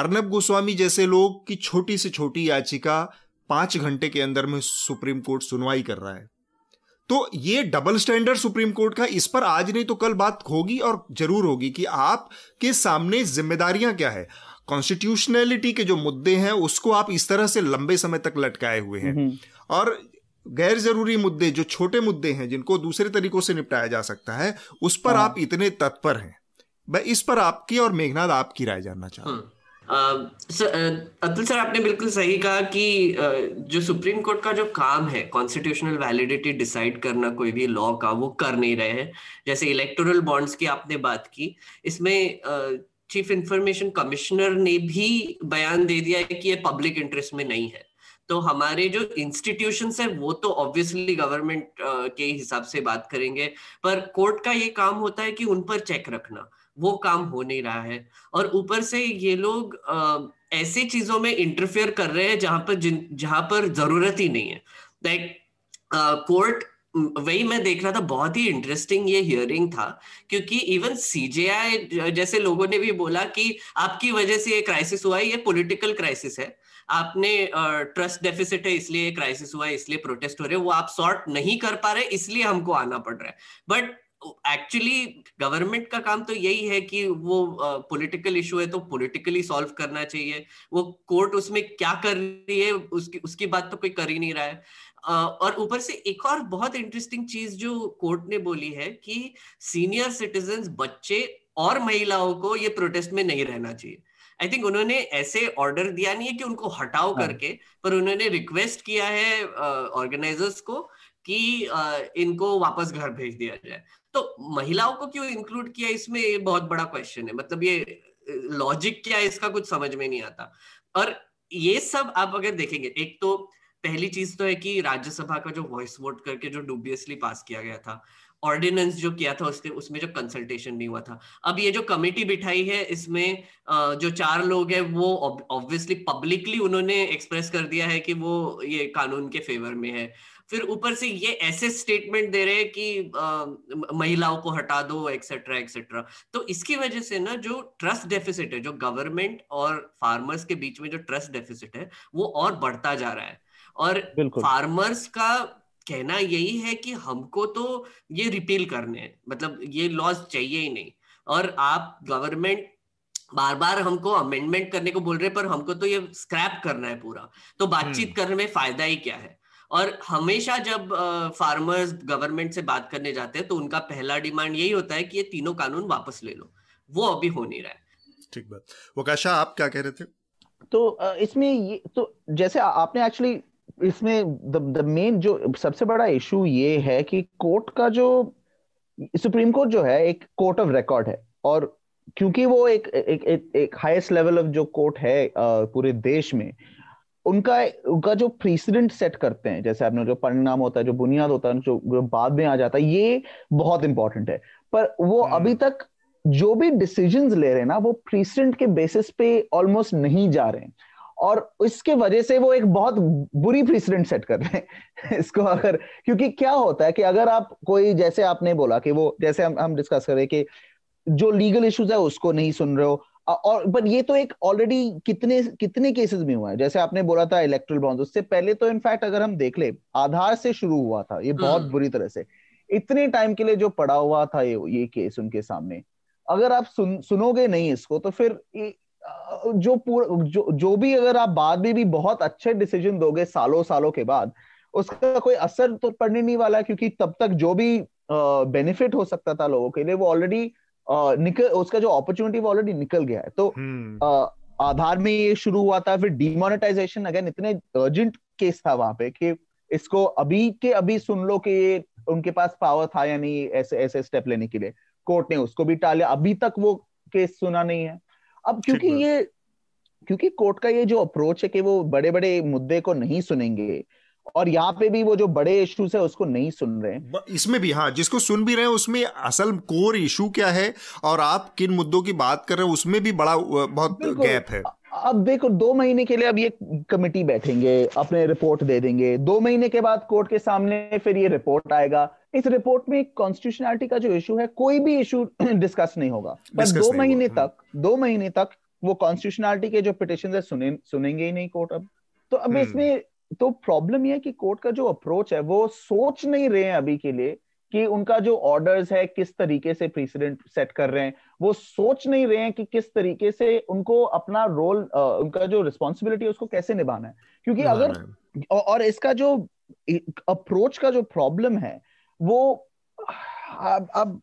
अर्नब गोस्वामी जैसे लोग की छोटी से छोटी याचिका पांच घंटे के अंदर में सुप्रीम कोर्ट सुनवाई कर रहा है। तो ये डबल स्टैंडर्ड सुप्रीम कोर्ट का, इस पर आज नहीं तो कल बात होगी और जरूर होगी कि आपके सामने जिम्मेदारियां क्या है। कॉन्स्टिट्यूशनलिटी के जो मुद्दे हैं उसको आप इस तरह से लंबे समय तक लटकाए हुए हैं और गैर जरूरी मुद्दे, जो छोटे मुद्दे हैं जिनको दूसरे तरीकों से निपटाया जा सकता है, उस पर आप इतने तत्पर हैं। मैं इस पर आपकी और मेघनाथ आपकी राय जानना चाहता हूँ। अतुल सर, आपने बिल्कुल सही कहा कि uh, जो सुप्रीम कोर्ट का जो काम है कॉन्स्टिट्यूशनल वैलिडिटी डिसाइड करना कोई भी लॉ का, वो कर नहीं रहे हैं। जैसे इलेक्टोरल बॉन्ड्स की आपने बात की, इसमें चीफ इंफॉर्मेशन कमिश्नर ने भी बयान दे दिया है कि ये पब्लिक इंटरेस्ट में नहीं है। तो हमारे जो इंस्टीट्यूशंस हैं वो तो ऑब्वियसली गवर्नमेंट के हिसाब से बात करेंगे, पर कोर्ट का ये काम होता है कि उन पर चेक रखना, वो काम हो नहीं रहा है। और ऊपर से ये लोग आ, ऐसे चीजों में इंटरफेयर कर रहे हैं जहां पर जिन जहां पर जरूरत ही नहीं है। लाइक कोर्ट, वही मैं देख रहा था, बहुत ही इंटरेस्टिंग ये हियरिंग था, क्योंकि इवन सीजेआई जैसे लोगों ने भी बोला कि आपकी वजह से ये क्राइसिस हुआ है, ये पॉलिटिकल क्राइसिस है, आपने ट्रस्ट डेफिसिट है इसलिए क्राइसिस हुआ है, इसलिए प्रोटेस्ट हो रहे हैं, वो आप सॉर्ट नहीं कर पा रहे इसलिए हमको आना पड़ रहा है। बट एक्चुअली गवर्नमेंट का काम तो यही है कि वो पॉलिटिकल uh, इशू है तो पॉलिटिकली सॉल्व करना चाहिए। वो कोर्ट उसमें क्या कर रही है उसकी उसकी बात तो कोई कर ही नहीं रहा है। uh, और ऊपर से एक और बहुत इंटरेस्टिंग चीज जो कोर्ट ने बोली है कि सीनियर सिटीजन्स, बच्चे और महिलाओं को ये प्रोटेस्ट में नहीं रहना चाहिए। आई थिंक उन्होंने ऐसे ऑर्डर दिया नहीं है कि उनको हटाओ करके, पर उन्होंने रिक्वेस्ट किया है ऑर्गेनाइजर्स uh, को कि uh, इनको वापस घर भेज दिया जाए। तो महिलाओं को क्यों इंक्लूड किया इसमें, ये बहुत बड़ा क्वेश्चन है। मतलब ये लॉजिक क्या है इसका कुछ समझ में नहीं आता। और ये सब आप अगर देखेंगे, एक तो पहली चीज तो है कि राज्यसभा का जो वॉइस वोट करके जो डुबियसली पास किया गया था, ऑर्डिनेंस जो किया था उसके उसमें जो कंसल्टेशन नहीं हुआ था। अब ये जो कमेटी बिठाई है इसमें जो चार लोग हैं वो ऑब्वियसली पब्लिकली उन्होंने एक्सप्रेस कर दिया है कि वो ये कानून के फेवर में है। फिर ऊपर से ये ऐसे स्टेटमेंट दे रहे हैं कि महिलाओं को हटा दो, एक्सेट्रा एक्सेट्रा। तो इसकी वजह से ना जो ट्रस्ट डेफिसिट है, जो गवर्नमेंट और फार्मर्स के बीच में जो ट्रस्ट डेफिसिट है, वो और बढ़ता जा रहा है। और फार्मर्स का कहना यही है कि हमको तो ये रिपील करने हैं, मतलब ये लॉज चाहिए ही नहीं, और आप गवर्नमेंट बार बार हमको अमेंडमेंट करने को बोल रहे हैं, पर हमको तो ये स्क्रैप करना है पूरा। तो बातचीत करने में फायदा ही क्या है। और हमेशा जब फार्मर्स गवर्नमेंट से बात करने जाते हैं तो उनका पहला डिमांड यही होता है कि ये तीनों कानून वापस ले लो, वो अभी हो नहीं रहा है। ठीक बात। वकाशा, आप क्या कह रहे थे? तो इसमें ये तो जैसे आपने एक्चुअली इसमें द मेन जो सबसे बड़ा इशू ये है कि कोर्ट का जो सुप्रीम कोर्ट जो है एक कोर्ट ऑफ रिकॉर्ड है, और क्योंकि वो एक एक एक, एक हाईएस्ट लेवल ऑफ जो कोर्ट है पूरे देश में, उनका उनका जो प्रेसिडेंट सेट करते हैं, जैसे आपने जो परिणाम होता है, जो बुनियाद होता है, जो, जो बाद में आ जाता है, ये बहुत इंपॉर्टेंट है। पर वो अभी तक जो भी डिसीजंस ले रहे हैं ना, वो प्रेसिडेंट के बेसिस पे ऑलमोस्ट नहीं जा रहे हैं, और इसके वजह से वो एक बहुत बुरी प्रेसिडेंट सेट कर रहे हैं इसको। अगर, क्योंकि क्या होता है कि अगर आप कोई, जैसे आपने बोला कि वो, जैसे हम हम डिस्कस करें कि जो लीगल इश्यूज है उसको नहीं सुन रहे हो, और बट ये तो एक ऑलरेडी कितने कितने केसेस में हुआ है। जैसे आपने बोला था इलेक्ट्रल बॉन्ड्स, उससे पहले तो इनफैक्ट अगर हम देख ले, आधार से शुरू हुआ था ये बहुत बुरी तरह से, इतने टाइम के लिए जो पड़ा हुआ था ये ये केस उनके सामने। अगर आप सुन, सुनोगे नहीं इसको, तो फिर जो पूरा जो जो भी, अगर आप बाद में भी बहुत अच्छे डिसीजन दोगे सालों सालों के बाद, उसका कोई असर तो पड़ने नहीं वाला, क्योंकि तब तक जो भी बेनिफिट हो सकता था लोगों के लिए वो ऑलरेडी Uh, निकल उसका जो अपॉर्चुनिटी वो ऑलरेडी निकल गया है। तो uh, आधार में ये शुरू हुआ था, फिर डिमोनेटाइजेशन, अगेन इतने अर्जेंट केस था वहां पे कि इसको अभी के अभी सुन लो कि ये उनके पास पावर था या नहीं ऐसे ऐसे स्टेप लेने के लिए, कोर्ट ने उसको भी टाला, अभी तक वो केस सुना नहीं है। अब क्योंकि ये क्योंकि कोर्ट का ये जो अप्रोच है कि वो बड़े बड़े मुद्दे को नहीं सुनेंगे, और यहाँ पे भी वो जो बड़े इश्यूज है उसको नहीं सुन रहे हैं, इसमें भी हाँ, जिसको सुन भी रहे हैं उसमें असल कोर इशू क्या है और आप किन मुद्दों की बात कर रहे हैं उसमें भी बड़ा बहुत गैप है। अब देखो, दो महीने के लिए अब ये कमेटी बैठेंगे, अपने रिपोर्ट दे देंगे, दो महीने के बाद कोर्ट के सामने फिर ये रिपोर्ट आएगा, इस रिपोर्ट में कॉन्स्टिट्यूशनलिटी का जो इशू है, कोई भी इशू डिस्कस नहीं होगा, पर दो महीने तक दो महीने तक वो कॉन्स्टिट्यूशनलिटी के जो पिटिशंस है सुने, सुनेंगे ही नहीं कोर्ट। अब तो अब इसमें तो प्रॉब्लम यह है कि कोर्ट का जो अप्रोच है वो सोच नहीं रहे हैं अभी के लिए कि उनका जो ऑर्डर्स है किस तरीके से प्रेसिडेंट सेट कर रहे हैं, वो सोच नहीं रहे हैं कि किस तरीके से उनको अपना रोल, उनका जो रिस्पॉन्सिबिलिटी है उसको कैसे निभाना है। क्योंकि अगर और इसका जो अप्रोच का जो प्रॉब्लम है वो अब, अब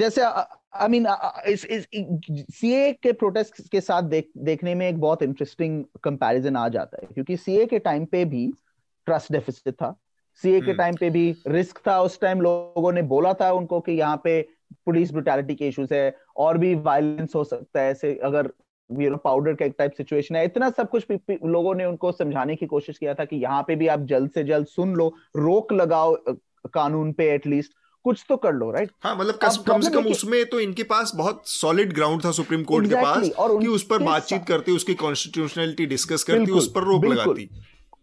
जैसे आई मीन सीए के प्रोटेस्ट के साथ देख, देखने में एक बहुत इंटरेस्टिंग कंपैरिजन आ जाता है, क्योंकि सीए के टाइम पे भी ट्रस्ट डेफिसिट था, सीए के टाइम पे भी रिस्क था। उस टाइम लोगों ने बोला था उनको कि यहाँ पे पुलिस ब्रूटैलिटी के इश्यूज है और भी वायलेंस हो सकता है, ऐसे अगर यू नो पाउडर का एक टाइप सिचुएशन है, इतना सब कुछ लोगों ने उनको समझाने की कोशिश किया था कि यहाँ पे भी आप जल्द से जल्द सुन लो, रोक लगाओ कानून पे, एटलीस्ट कुछ तो कर लो, राइट। हाँ, मतलब कम से कम उसमें तो इनके पास बहुत सॉलिड ग्राउंड था सुप्रीम कोर्ट के पास कि उस पर बातचीत करती, उसकी कॉन्स्टिट्यूशनलिटी डिस्कस करती, उस पर रोक लगाती।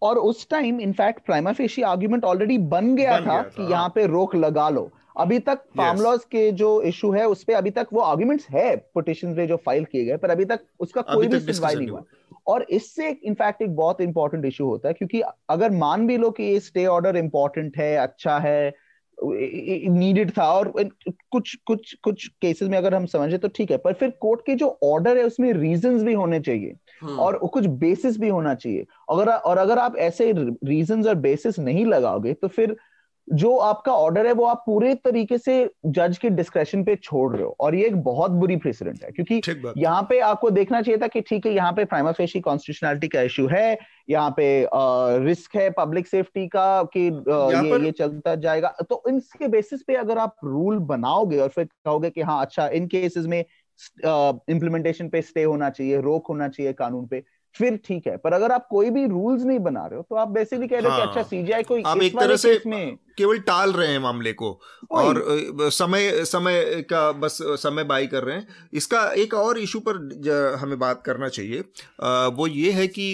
और उस time in fact prima facie argument already बन गया था कि यहाँ पे रोक लगा लो। अभी तक फार्म लॉज के जो इशू है उस पे अभी तक वो आर्ग्यूमेंट्स है पिटिशंस में जो फाइल किए गए, पर अभी तक उसका कोई भी सुनवाई नहीं हुआ। और इससे इनफैक्ट एक बहुत इंपॉर्टेंट इशू होता है, क्योंकि अगर मान भी लो कि ये स्टे ऑर्डर इंपॉर्टेंट है, अच्छा है, नीडेड था, और कुछ कुछ कुछ केसेस में अगर हम समझे तो ठीक है, पर फिर कोर्ट के जो ऑर्डर है उसमें रीजंस भी होने चाहिए hmm. और कुछ बेसिस भी होना चाहिए। अगर और अगर आप ऐसे रीजंस और बेसिस नहीं लगाओगे तो फिर जो आपका ऑर्डर है वो आप पूरे तरीके से जज के डिस्क्रेशन पे छोड़ रहे हो, और ये एक बहुत बुरी प्रेसिडेंट है, क्योंकि यहाँ पे आपको देखना चाहिए था कि ठीक है यहाँ पे प्राइमा फेशी कॉन्स्टिट्यूशनलिटी का इशू है, यहाँ पे रिस्क है पब्लिक सेफ्टी का कि ये, पर... ये चलता जाएगा, तो इनके बेसिस पे अगर आप रूल बनाओगे और फिर कहोगे कि हाँ अच्छा इन केसेस में इम्प्लीमेंटेशन पे स्टे होना चाहिए, रोक होना चाहिए कानून पे, फिर ठीक है। पर अगर आप कोई भी रूल्स नहीं बना रहे हो तो आप बेसिकली कह रहे हो कि अच्छा सीजेआई को आप एक तरह से केवल टाल रहे हैं मामले को और समय समय का बस समय बाई कर रहे हैं। इसका एक और इशू पर हमें बात करना चाहिए, वो ये है कि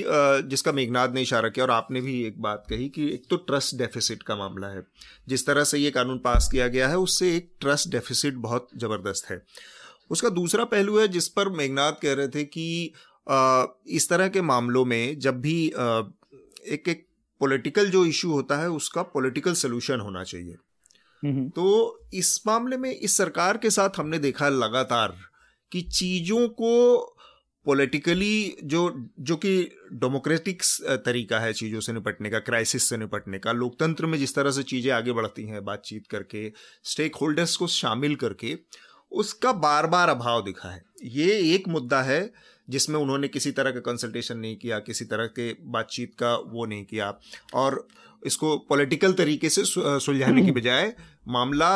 जिसका मेघनाथ ने इशारा किया और आपने भी एक बात कही कि एक तो ट्रस्ट डेफिसिट का मामला है, जिस तरह से ये कानून पास किया गया है उससे एक ट्रस्ट डेफिसिट बहुत जबरदस्त है। उसका दूसरा पहलू है जिस पर मेघनाथ कह रहे थे कि Uh, इस तरह के मामलों में जब भी uh, एक एक पॉलिटिकल जो इशू होता है उसका पॉलिटिकल सोल्यूशन होना चाहिए। mm-hmm. तो इस मामले में इस सरकार के साथ हमने देखा लगातार कि चीज़ों को पॉलिटिकली जो जो कि डेमोक्रेटिक तरीका है चीज़ों से निपटने का, क्राइसिस से निपटने का, लोकतंत्र में जिस तरह से चीज़ें आगे बढ़ती हैं बातचीत करके, स्टेक होल्डर्स को शामिल करके, उसका बार बार अभाव दिखा है। ये एक मुद्दा है जिसमें उन्होंने किसी तरह का कंसल्टेशन नहीं किया, किसी तरह के बातचीत का वो नहीं किया, और इसको पॉलिटिकल तरीके से सुलझाने की बजाय मामला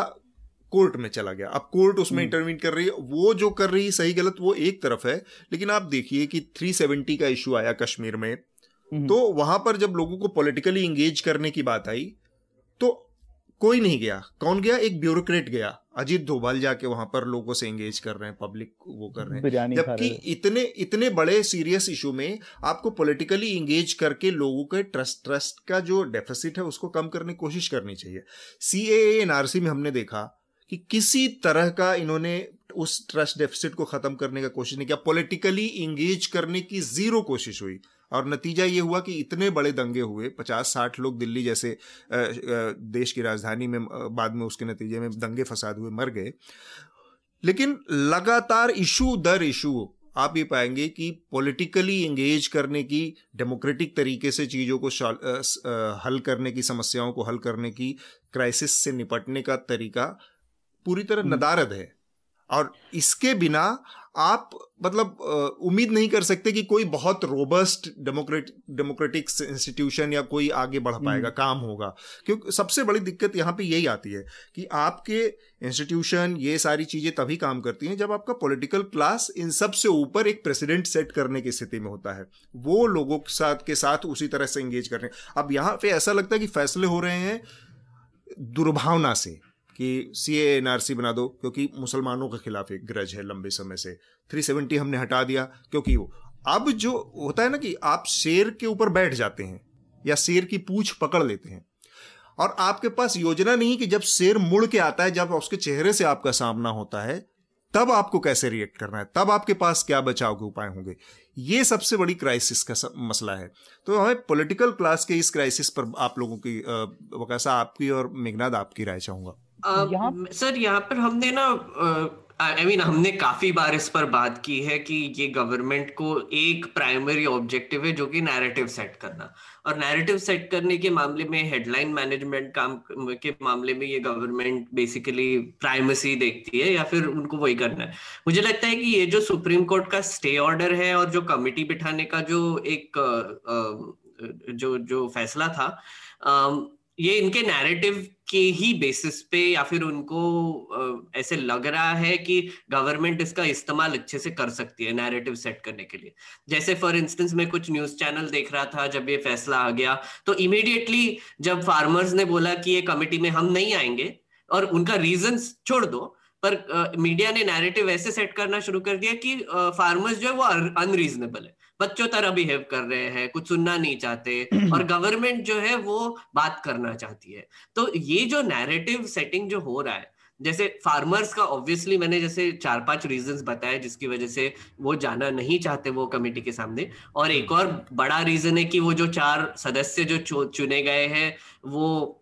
कोर्ट में चला गया। अब कोर्ट उसमें इंटरवीन कर रही है, वो जो कर रही है सही गलत वो एक तरफ है, लेकिन आप देखिए कि तीन सौ सत्तर का इशू आया कश्मीर में, तो वहां पर जब लोगों को पॉलिटिकली इंगेज करने की बात आई तो कोई नहीं गया। कौन गया? एक ब्यूरोक्रेट गया, अजीत डोभाल जाके वहां पर लोगों से एंगेज कर रहे हैं, पब्लिक वो कर रहे हैं, जबकि इतने इतने बड़े सीरियस इशू में आपको पॉलिटिकली एंगेज करके लोगों के ट्रस्ट ट्रस्ट का जो डेफिसिट है उसको कम करने की कोशिश करनी चाहिए। सीएए एनआरसी में हमने देखा कि किसी तरह का इन्होंने उस ट्रस्ट डेफिसिट को खत्म करने का कोशिश नहीं किया, पॉलिटिकली एंगेज करने की जीरो कोशिश हुई, और नतीजा ये हुआ कि इतने बड़े दंगे हुए, पचास साठ लोग दिल्ली जैसे देश की राजधानी में बाद में उसके नतीजे में दंगे फसाद हुए, मर गए। लेकिन लगातार इशू दर इशू आप ये पाएंगे कि पॉलिटिकली एंगेज करने की, डेमोक्रेटिक तरीके से चीज़ों को हल करने की, समस्याओं को हल करने की, क्राइसिस से निपटने का तरीका पूरी तरह नदारद है, और इसके बिना आप मतलब उम्मीद नहीं कर सकते कि कोई बहुत रोबस्ट डेमोक्रेटिक डेमोक्रेटिक इंस्टीट्यूशन या कोई आगे बढ़ पाएगा, काम होगा। क्योंकि सबसे बड़ी दिक्कत यहाँ पे यही आती है कि आपके इंस्टीट्यूशन ये सारी चीज़ें तभी काम करती हैं जब आपका पॉलिटिकल क्लास इन सब से ऊपर एक प्रेसिडेंट सेट करने की स्थिति में होता है, वो लोगों के साथ के साथ उसी तरह से एंगेज कर रहे हैं। अब यहाँ पे ऐसा लगता है कि फैसले हो रहे हैं दुर्भावना से कि सीए एनआरसी बना दो क्योंकि मुसलमानों के खिलाफ एक ग्रज है लंबे समय से, तीन सौ सत्तर हमने हटा दिया क्योंकि वो अब जो होता है ना कि आप शेर के ऊपर बैठ जाते हैं या शेर की पूंछ पकड़ लेते हैं, और आपके पास योजना नहीं कि जब शेर मुड़ के आता है, जब उसके चेहरे से आपका सामना होता है, तब आपको कैसे रिएक्ट करना है, तब आपके पास क्या बचाव के उपाय होंगे। ये सबसे बड़ी क्राइसिस का मसला है। तो हमें पॉलिटिकल क्लास के इस क्राइसिस पर आप लोगों की, वकाशा आपकी और मेघनाथ आपकी राय चाहूंगा। सर, यहाँ पर हमने ना आई I मीन mean, हमने काफी बार इस पर बात की है कि ये गवर्नमेंट को एक प्राइमरी ऑब्जेक्टिव है जो कि नैरेटिव सेट करना, और नैरेटिव सेट करने के मामले में हेडलाइन मैनेजमेंट काम के मामले में ये गवर्नमेंट बेसिकली प्राइमेसी देखती है या फिर उनको वही करना है। मुझे लगता है कि ये जो सुप्रीम कोर्ट का स्टे ऑर्डर है और जो कमिटी बिठाने का जो एक जो जो फैसला था, ये इनके नैरेटिव के ही बेसिस पे या फिर उनको ऐसे लग रहा है कि गवर्नमेंट इसका इस्तेमाल अच्छे से कर सकती है नैरेटिव सेट करने के लिए। जैसे फॉर इंस्टेंस मैं कुछ न्यूज चैनल देख रहा था, जब ये फैसला आ गया तो इमीडिएटली जब फार्मर्स ने बोला कि ये कमेटी में हम नहीं आएंगे, और उनका रीजंस छोड़ दो, पर मीडिया ने नैरेटिव ऐसे सेट करना शुरू कर दिया कि फार्मर्स जो है वो अनरीजनेबल है, बच्चों तरह बिहेव कर रहे हैं, कुछ सुनना नहीं चाहते, और गवर्नमेंट जो है वो बात करना चाहती है। तो ये जो नैरेटिव सेटिंग जो हो रहा है, जैसे फार्मर्स का ऑब्वियसली मैंने जैसे चार पांच रीजंस बताए जिसकी वजह से वो जाना नहीं चाहते वो कमेटी के सामने, और एक और बड़ा रीजन है कि वो जो चार सदस्य जो चुने गए हैं वो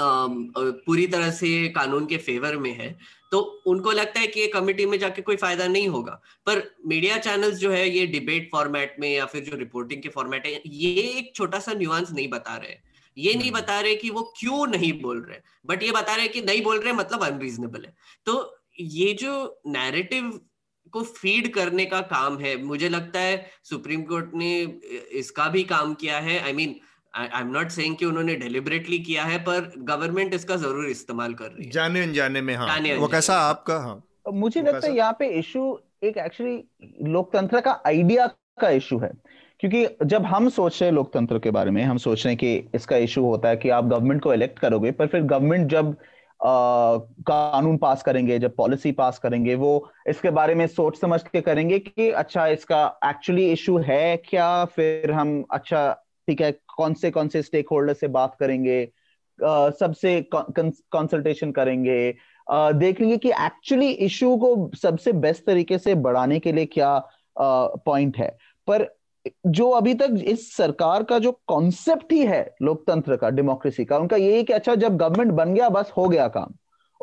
पूरी तरह से कानून के फेवर में है, तो उनको लगता है कि ये कमेटी में जाके कोई फायदा नहीं होगा। पर मीडिया चैनल्स जो है ये डिबेट फॉर्मेट में या फिर जो रिपोर्टिंग के फॉर्मेट है, ये एक छोटा सा न्यूआंस नहीं बता रहे, ये नहीं बता रहे कि वो क्यों नहीं बोल रहे, बट ये बता रहे कि नहीं बोल रहे मतलब अनरीजनेबल है। तो ये जो नैरेटिव को फीड करने का काम है, मुझे लगता है सुप्रीम कोर्ट ने इसका भी काम किया है। I I mean mean, I am not saying कि उन्होंने डेलिबरेटली किया है, पर गवर्नमेंट इसका जरूर इस्तेमाल कर रही है जाने अनजाने में। हाँ, वो कैसा आपका? हाँ, मुझे लगता है यहाँ पे इशू एक एक्चुअली लोकतंत्र का आइडिया का इशू है, क्योंकि जब हम सोच रहे हैं लोकतंत्र के बारे में, हम सोच रहे हैं कि इसका इशू होता है कि आप गवर्नमेंट को इलेक्ट करोगे, पर फिर गवर्नमेंट जब Uh, कानून पास करेंगे, जब पॉलिसी पास करेंगे, वो इसके बारे में सोच समझ के करेंगे कि अच्छा इसका एक्चुअली इशू है क्या, फिर हम अच्छा ठीक है कौन से कौन से स्टेक होल्डर से बात करेंगे, uh, सबसे कंसल्टेशन करेंगे, uh, देख लेंगे कि एक्चुअली इशू को सबसे बेस्ट तरीके से बढ़ाने के लिए क्या पॉइंट uh, है। पर जो अभी तक इस सरकार का जो कॉन्सेप्ट ही है लोकतंत्र का, डेमोक्रेसी का, उनका यही कि अच्छा जब गवर्नमेंट बन गया बस हो गया काम,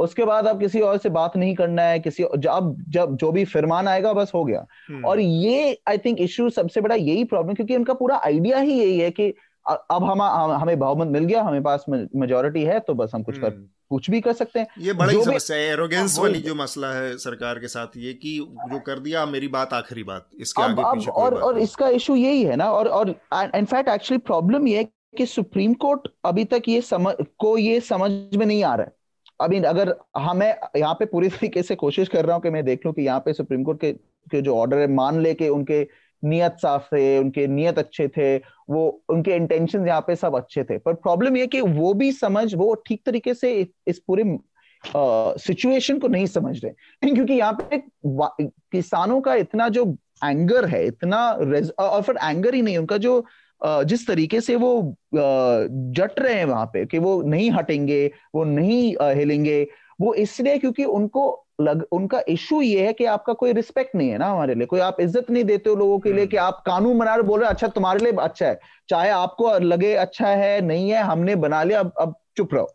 उसके बाद अब किसी और से बात नहीं करना है, किसी अब जब जो भी फरमान आएगा बस हो गया। और ये आई थिंक इश्यू सबसे बड़ा यही प्रॉब्लम, क्योंकि उनका पूरा आइडिया ही यही है कि अब हम हमें बहुमत मिल गया, हमें पास मेजोरिटी है, तो बस हम कुछ कर कुछ भी कर सकते हैं। ये बड़ी समस्या है, एरोगेंस वाली जो मसला है सरकार के साथ, ये कि जो कर दिया मेरी बात आखिरी बात, इसके आगे पीछे कोई बात और इसका इशू यही है ना। और और इनफैक्ट एक्चुअली प्रॉब्लम ये है कि सुप्रीम कोर्ट अभी तक ये समझ को ये समझ में नहीं आ रहा है। अभी अगर हमें यहाँ पे पूरी तरीके से कोशिश कर रहा हूँ कि मैं देख लूँ कि यहाँ पे सुप्रीम कोर्ट के जो ऑर्डर है, मान ले के उनके नियत साफ थे, उनके नियत अच्छे थे, वो उनके इंटेंशन यहाँ पे सब अच्छे थे, पर प्रॉब्लम ये कि वो भी समझ वो ठीक तरीके से इस पूरे सिचुएशन को नहीं समझ रहे, क्योंकि यहाँ पे किसानों का इतना जो एंगर है, इतना और फिर एंगर ही नहीं, उनका जो जिस तरीके से वो जट रहे हैं वहां पे कि वो नहीं हटेंगे, वो नहीं हिलेंगे, वो इसलिए क्योंकि उनको लग, उनका इशू ये है कि आपका कोई रिस्पेक्ट नहीं है ना हमारे लिए, कोई आप इज्जत नहीं देते हो लोगों के लिए कि आप कानून बना रहे, बोल रहे अच्छा तुम्हारे लिए अच्छा है, चाहे आपको लगे अच्छा है नहीं है, हमने बना लिया, अब अब चुप रहो।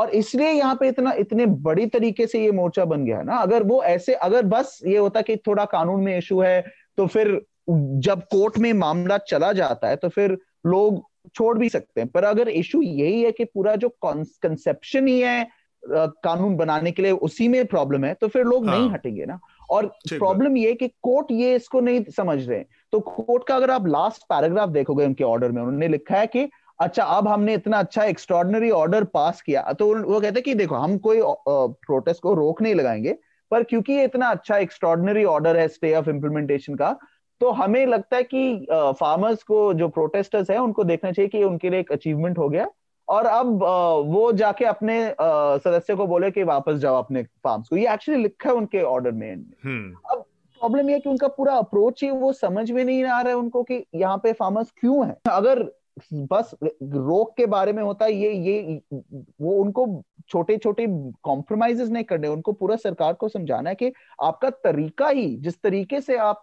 और इसलिए यहाँ पे इतना इतने बड़ी तरीके से ये मोर्चा बन गया है ना। अगर वो ऐसे अगर बस ये होता कि थोड़ा कानून में इशू है, तो फिर जब कोर्ट में मामला चला जाता है तो फिर लोग छोड़ भी सकते हैं, पर अगर इशू यही है कि पूरा जो कंसेप्शन ही है कानून बनाने के लिए, उसी में प्रॉब्लम है, तो फिर लोग हाँ। नहीं हटेंगे ना। और प्रॉब्लम ये कि कोर्ट ये इसको नहीं समझ रहे। तो कोर्ट का अगर आप लास्ट पैराग्राफ देखोगे उनके ऑर्डर में, उन्होंने लिखा है कि अच्छा अब हमने इतना अच्छा एक्स्ट्रॉर्डिनरी ऑर्डर पास किया, तो वो कहते हैं कि देखो हम कोई प्रोटेस्ट को रोक नहीं लगाएंगे, पर क्योंकि ये इतना अच्छा एक्स्ट्रॉर्डिनरी ऑर्डर है स्टे ऑफ इम्प्लीमेंटेशन का, तो हमें लगता है कि फार्मर्स को, जो प्रोटेस्टर्स है, उनको देखना चाहिए कि उनके लिए एक अचीवमेंट हो गया, और अब वो जाके अपने सदस्य को बोले कि वापस जाओ अपने फार्म्स को। ये एक्चुअली लिखा है उनके ऑर्डर में। अब प्रॉब्लम ये है कि उनका पूरा अप्रोच ही वो समझ में नहीं आ रहा है उनको कि यहाँ पे फार्मर्स क्यों है। अगर बस रोक के बारे में होता है, ये ये वो उनको छोटे छोटे कॉम्प्रोमाइजेस नहीं करने, उनको पूरा सरकार को समझाना है कि आपका तरीका ही, जिस तरीके से आप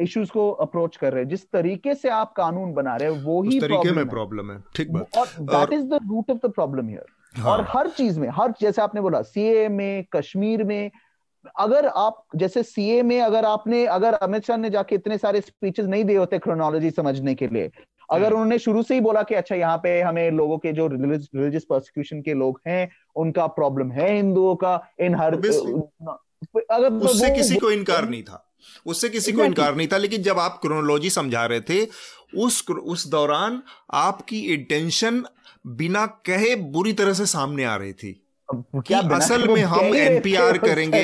इश्यूज को अप्रोच कर रहे हैं, जिस तरीके से आप कानून बना रहे हैं, वो ही तरीके में प्रॉब्लम है। ठीक बात, और that is the root of the problem here. और हर चीज में, हर, जैसे आपने बोला सीए में, कश्मीर में, अगर आप जैसे सीए में अगर आपने, अगर अमित शाह ने जाके इतने सारे स्पीचेस नहीं दिए होते क्रोनोलॉजी समझने के लिए, अगर उन्होंने शुरू से ही बोला कि अच्छा यहाँ पे हमें लोगों के जो रिलीजियस परसिक्यूशन के लोग हैं उनका प्रॉब्लम है, हिंदुओं का, इन हर अगर उससे किसी को इनकार नहीं था, उससे किसी को इनकार नहीं था, लेकिन जब आप क्रोनोलॉजी समझा रहे थे उस उस दौरान आपकी इंटेंशन बिना कहे बुरी तरह से सामने आ रही थी। क्या असल में हम एनपीआर करेंगे,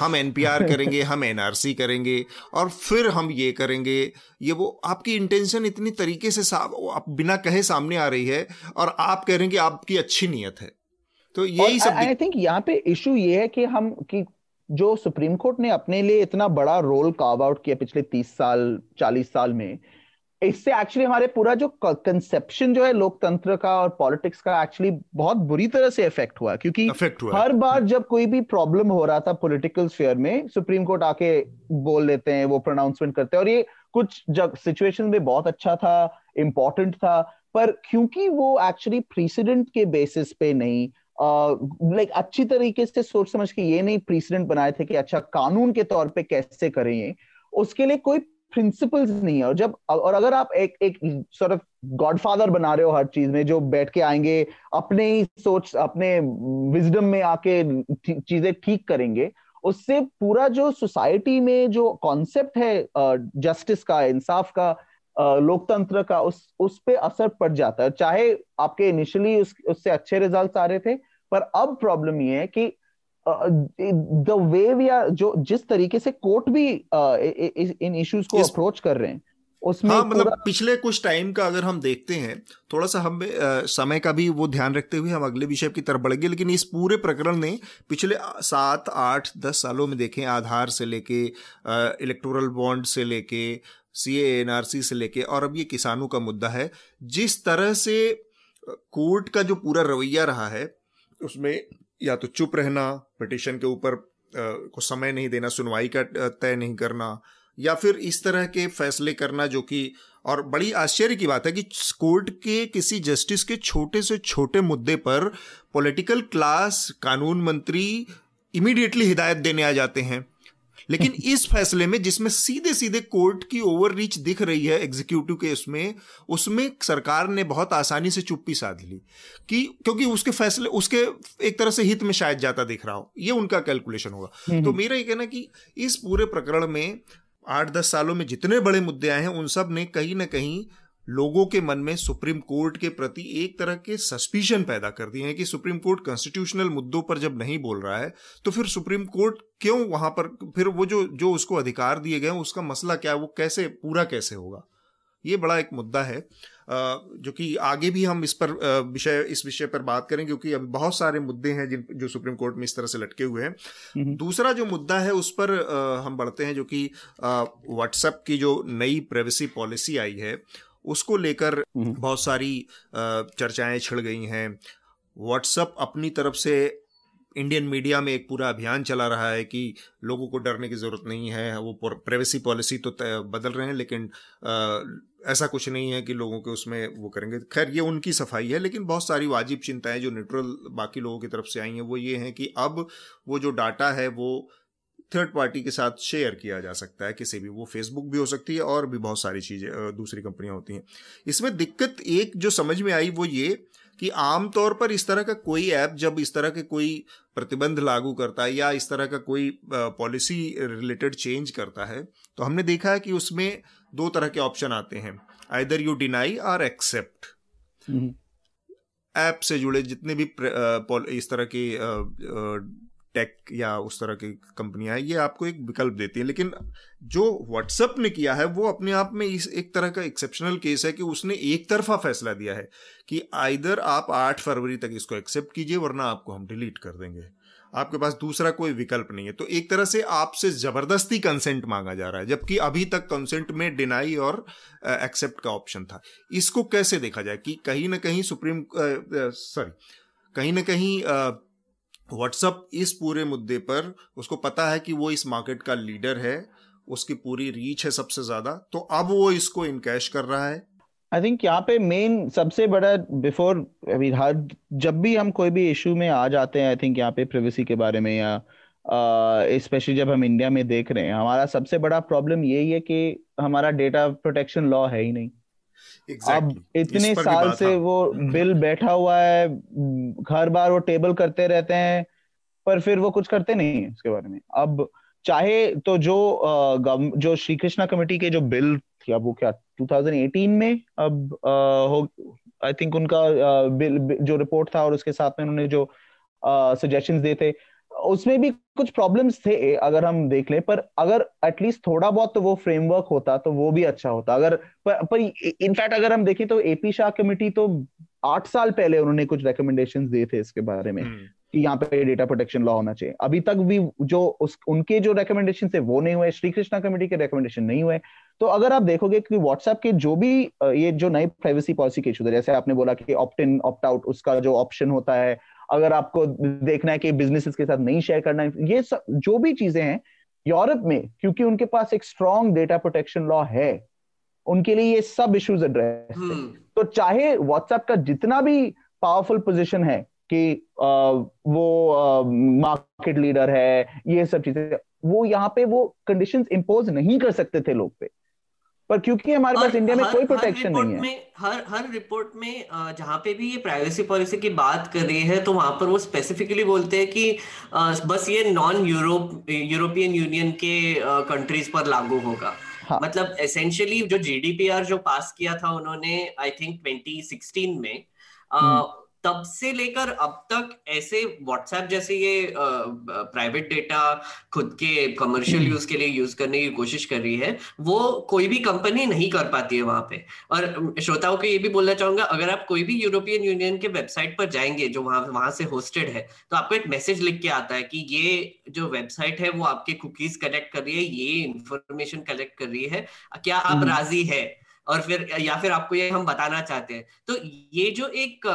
हम एनपीआर करेंगे, हम एनआरसी करेंगे और फिर हम ये करेंगे, ये वो आपकी इंटेंशन इतनी तरीके से आप बिना कहे सामने आ रही है और आप कह रहे हैं कि आपकी अच्छी नीयत है। तो यही सब आई थिंक यहाँ पे इशू ये है कि हम कि जो सुप्रीम कोर्ट ने अपने लिए इतना बड़ा रोल कार्व आउट किया पिछले तीस साल चालीस साल में, इससे एक्चुअली हमारे पूरा जो कंसेप्शन जो है लोकतंत्र का और पॉलिटिक्स का एक्चुअली बहुत बुरी तरह से इफेक्ट हुआ, क्योंकि हुआ। हर बार जब कोई भी प्रॉब्लम हो रहा था पॉलिटिकल स्फीयर में, सुप्रीम कोर्ट आके बोल देते हैं, वो प्रोनाउंसमेंट करते हैं। और ये कुछ सिचुएशन में बहुत अच्छा था, इम्पोर्टेंट था, पर क्योंकि वो एक्चुअली प्रेसिडेंट के बेसिस पे नहीं, लाइक अच्छी तरीके से सोच समझ के ये नहीं प्रेसिडेंट बनाए थे कि अच्छा कानून के तौर पर कैसे करें, ये उसके लिए कोई प्रिंसिपल्स नहीं है। और जब और अगर आप एक एक sort of गॉडफादर बना रहे हो हर चीज में, जो बैठ के आएंगे अपने ही सोच, अपने विजडम में आके चीजें ठीक करेंगे, उससे पूरा जो सोसाइटी में जो कॉन्सेप्ट है जस्टिस का, इंसाफ का, लोकतंत्र का, उस उस पे असर पड़ जाता है। चाहे आपके इनिशियली उस, उससे अच्छे रिजल्ट आ रहे थे, पर अब प्रॉब्लम ये है कि द वे वी आर, जो जिस तरीके से कोर्ट भी इन इश्यूज को अप्रोच कर रहे हैं उसमें, हाँ, मतलब पिछले कुछ टाइम का अगर हम देखते हैं, थोड़ा सा हम समय का भी वो ध्यान रखते हुए हम अगले विषय की तरफ बढ़ेंगे, लेकिन इस पूरे प्रकरण ने पिछले सात आठ दस सालों में देखें, आधार से लेके इलेक्टोरल बॉन्ड से लेके सीए एनआरसी से लेके और अब ये किसानों का मुद्दा है, जिस तरह से कोर्ट का जो पूरा रवैया रहा है उसमें या तो चुप रहना, पिटिशन के ऊपर को समय नहीं देना, सुनवाई का तय नहीं करना, या फिर इस तरह के फैसले करना, जो कि और बड़ी आश्चर्य की बात है कि कोर्ट के किसी जस्टिस के छोटे से छोटे मुद्दे पर पॉलिटिकल क्लास, कानून मंत्री इमीडिएटली हिदायत देने आ जाते हैं। लेकिन इस फैसले में जिसमें सीधे सीधे कोर्ट की ओवररीच दिख रही है एग्जीक्यूटिव के उसमें उसमें सरकार ने बहुत आसानी से चुप्पी साध ली, कि क्योंकि उसके फैसले उसके एक तरह से हित में शायद जाता दिख रहा हो, ये उनका कैलकुलेशन होगा। तो मेरा ये कहना कि इस पूरे प्रकरण में आठ दस सालों में जितने बड़े मुद्दे आए हैं उन सब ने कहीं ना कहीं लोगों के मन में सुप्रीम कोर्ट के प्रति एक तरह के सस्पिशन पैदा कर दिए हैं कि सुप्रीम कोर्ट कॉन्स्टिट्यूशनल मुद्दों पर जब नहीं बोल रहा है तो फिर सुप्रीम कोर्ट क्यों वहां पर, फिर वो जो जो उसको अधिकार दिए गए उसका मसला क्या है, वो कैसे पूरा कैसे होगा। ये बड़ा एक मुद्दा है जो कि आगे भी हम इस पर विषय इस विषय पर बात करेंगे, क्योंकि अभी बहुत सारे मुद्दे हैं जिन जो सुप्रीम कोर्ट में इस तरह से लटके हुए हैं। दूसरा जो मुद्दा है उस पर हम बढ़ते हैं, जो कि व्हाट्सएप की जो नई प्राइवेसी पॉलिसी आई है उसको लेकर बहुत सारी चर्चाएं छिड़ गई हैं। व्हाट्सएप अपनी तरफ से इंडियन मीडिया में एक पूरा अभियान चला रहा है कि लोगों को डरने की ज़रूरत नहीं है, वो प्राइवेसी पॉलिसी तो बदल रहे हैं लेकिन ऐसा कुछ नहीं है कि लोगों के उसमें वो करेंगे। खैर ये उनकी सफाई है, लेकिन बहुत सारी वाजिब चिंताएं जो न्यूट्रल बाकी लोगों की तरफ से आई हैं वो ये हैं कि अब वो जो डाटा है वो थर्ड पार्टी के साथ शेयर किया जा सकता है, किसी भी, वो फेसबुक भी हो सकती है और भी बहुत सारी चीज़ें दूसरी कंपनियां होती हैं। इसमें दिक्कत एक जो समझ में आई वो ये कि आमतौर पर इस तरह का कोई ऐप जब इस तरह के कोई प्रतिबंध लागू करता है या इस तरह का कोई पॉलिसी रिलेटेड चेंज करता है तो हमने देखा है कि उसमें दो तरह के ऑप्शन आते हैं, आइदर यू डिनाई और एक्सेप्ट। ऐप से जुड़े जितने भी इस तरह के टेक या उस तरह की कंपनियां, ये आपको एक विकल्प देती हैं, लेकिन जो व्हाट्सएप ने किया है वो अपने आप में इस एक तरह का एक्सेप्शनल केस है कि उसने एक तरफा फैसला दिया है कि आइदर आप आठ फरवरी तक इसको एक्सेप्ट कीजिए वरना आपको हम डिलीट कर देंगे। आपके पास दूसरा कोई विकल्प नहीं है। तो एक तरह से आपसे जबरदस्ती कंसेंट मांगा जा रहा है, जबकि अभी तक कंसेंट में डिनाई और एक्सेप्ट का ऑप्शन था। इसको कैसे देखा जाए कि कहीं ना कहीं सुप्रीम सॉरी कहीं ना कहीं व्हाट्सएप इस पूरे मुद्दे पर, उसको पता है कि वो इस मार्केट का लीडर है, उसकी पूरी रीच है सबसे ज्यादा, तो अब वो इसको इनकैश कर रहा है। आई थिंक यहाँ पे मेन सबसे बड़ा बिफोर आई मीन हर जब भी हम कोई भी इशू में आ जाते हैं, आई थिंक यहाँ पे प्राइवेसी के बारे में या स्पेशली uh, जब हम इंडिया में देख रहे हैं, हमारा सबसे बड़ा प्रॉब्लम यही है कि हमारा डेटा प्रोटेक्शन लॉ है ही नहीं। Exactly. अब इतने साल से वो बिल बैठा हुआ है, हर बार वो टेबल करते रहते हैं पर फिर वो कुछ करते नहीं है उसके बारे में। अब चाहे तो जो जो श्री कृष्णा कमेटी के जो बिल थी, अब वो क्या दो हज़ार अठारह में अब आई थिंक उनका बिल जो रिपोर्ट था और उसके साथ में उन्होंने जो सजेशंस दिए थे, उसमें भी कुछ प्रॉब्लम्स थे अगर हम देख लें, पर अगर एटलीस्ट थोड़ा बहुत तो वो फ्रेमवर्क होता तो वो भी अच्छा होता। अगर पर, पर इनफैक्ट अगर हम देखें तो एपी शाह कमेटी तो आठ साल पहले उन्होंने कुछ रिकमेंडेशंस दिए थे इसके बारे में कि यहाँ पे डेटा प्रोटेक्शन लॉ होना चाहिए, अभी तक भी जो उस, उनके जो रिकमेंडेशन थे वो नहीं हुए, श्री कृष्णा कमेटी के रिकमेंडेशन नहीं हुए। तो अगर आप देखोगे कि व्हाट्सएप के जो भी ये जो नई प्राइवेसी पॉलिसी के इशू थे, जैसे आपने बोला कि ऑप्ट इन ऑप्ट आउट उसका जो ऑप्शन होता है, अगर आपको देखना है कि बिजनेसेस के साथ नहीं शेयर करना है, ये सब जो भी चीजें हैं यूरोप में, क्योंकि उनके पास एक स्ट्रॉन्ग डेटा प्रोटेक्शन लॉ है, उनके लिए ये सब इश्यूज एड्रेस हैं। तो चाहे व्हाट्सएप का जितना भी पावरफुल पोजीशन है कि आ, वो मार्केट लीडर है, ये सब चीजें, वो यहाँ पे वो कंडीशंस इंपोज नहीं कर सकते थे लोग पे, पर क्योंकि हमारे पास इंडिया में हर, कोई प्रोटेक्शन नहीं है। में, हर हर रिपोर्ट में जहाँ पे भी ये प्राइवेसी पॉलिसी की बात कर रही है तो वहां पर वो स्पेसिफिकली बोलते हैं कि बस ये नॉन यूरोप यूरोपियन यूनियन के कंट्रीज पर लागू होगा। हाँ. मतलब एसेंशियली जो जीडीपीआर जो पास किया था उन्होंने आई थिंक ट्वेंटी सिक्सटीन में, आ, तब से लेकर अब तक ऐसे व्हाट्सएप जैसे ये प्राइवेट डेटा खुद के कमर्शियल यूज के लिए यूज करने की कोशिश कर रही है, वो कोई भी कंपनी नहीं कर पाती है वहां पे। और श्रोताओं को ये भी बोलना चाहूंगा, अगर आप कोई भी यूरोपियन यूनियन के वेबसाइट पर जाएंगे जो वहां वहां से होस्टेड है, तो आपको एक मैसेज लिख के आता है कि ये जो वेबसाइट है वो आपके कुकीज कलेक्ट कर रही है, ये इंफॉर्मेशन कलेक्ट कर रही है, क्या आप राजी है, और फिर या फिर आपको ये हम बताना चाहते हैं। तो ये जो एक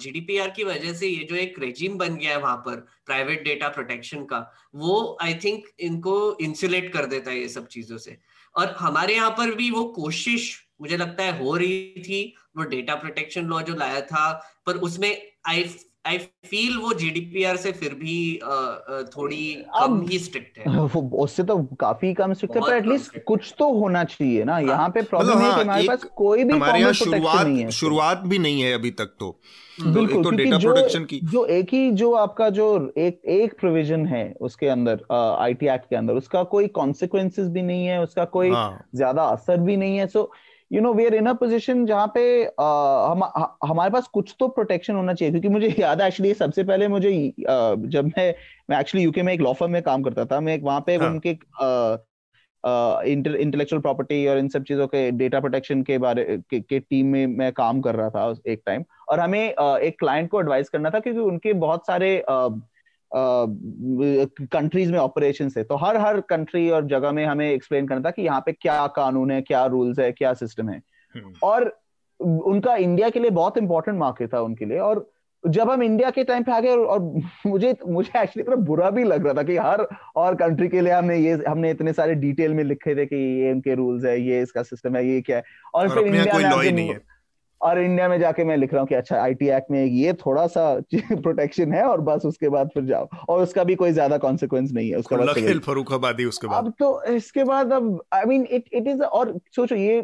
जीडीपीआर की वजह से ये जो एक रेजिम बन गया है वहां पर प्राइवेट डेटा प्रोटेक्शन का, वो आई थिंक इनको इंसुलेट कर देता है ये सब चीजों से। और हमारे यहाँ पर भी वो कोशिश मुझे लगता है हो रही थी, वो डेटा प्रोटेक्शन लॉ जो लाया था, पर उसमें आई आई फील वो जीडीपीआर से फिर भी थोड़ी कम ही स्ट्रिक्ट है, उससे तो काफी कम स्ट्रिक्ट है, पर एटलीस्ट कुछ तो होना चाहिए ना। यहाँ पे प्रॉब्लम है कि हमारे पास कोई भी फॉर्मल प्रोटेक्शन नहीं है, शुरुआत भी नहीं है अभी तक तो। बिल्कुल, तो डेटा प्रोटेक्शन की जो एक ही जो आपका जो एक एक प्रोविजन है उसके अंदर आईटी एक्ट के अंदर, उसका कोई कॉन्सिक्वेंसेस भी नहीं है, उसका कोई ज्यादा असर भी नहीं है। So you know we are in a position जहाँ पे हम हमारे पास कुछ तो प्रोटेक्शन होना चाहिए। क्योंकि मुझे याद है एक्चुअली सबसे पहले मुझे जब मैं मैं एक्चुअली यूके में एक लॉ फर्म में काम करता था, मैं वहाँ पे उनके इंटेलेक्चुअल प्रॉपर्टी और इन सब चीजों के डेटा प्रोटेक्शन के बारे के टीम में मैं काम कर रहा था एक टाइम, और हमें एक क्लाइंट को एडवाइस करना था क्योंकि उनके बहुत सारे कंट्रीज में ऑपरेशन है, तो हर हर कंट्री और जगह में हमें एक्सप्लेन करना था कि यहाँ पे क्या कानून है, क्या रूल्स है, क्या सिस्टम है। और उनका इंडिया के लिए बहुत इंपॉर्टेंट मार्केट था उनके लिए, और जब हम इंडिया के टाइम पे आ गए और मुझे मुझे एक्चुअली थोड़ा बुरा भी लग रहा था कि हर और कंट्री के लिए हमने ये हमने इतने सारे डिटेल में लिखे थे कि ये इनके रूल्स है, ये इसका सिस्टम है, ये क्या है, और, और फिर इंडिया और इंडिया में जाके मैं लिख रहा हूँ कि अच्छा आईटी एक्ट में ये थोड़ा सा प्रोटेक्शन है और बस उसके बाद फिर जाओ, और उसका भी कोई ज्यादा कॉन्सिक्वेंस नहीं है उसके बाद, खेल फरुखाबादी उसके बाद। अब तो इसके बाद अब I mean it it is, और सोचो ये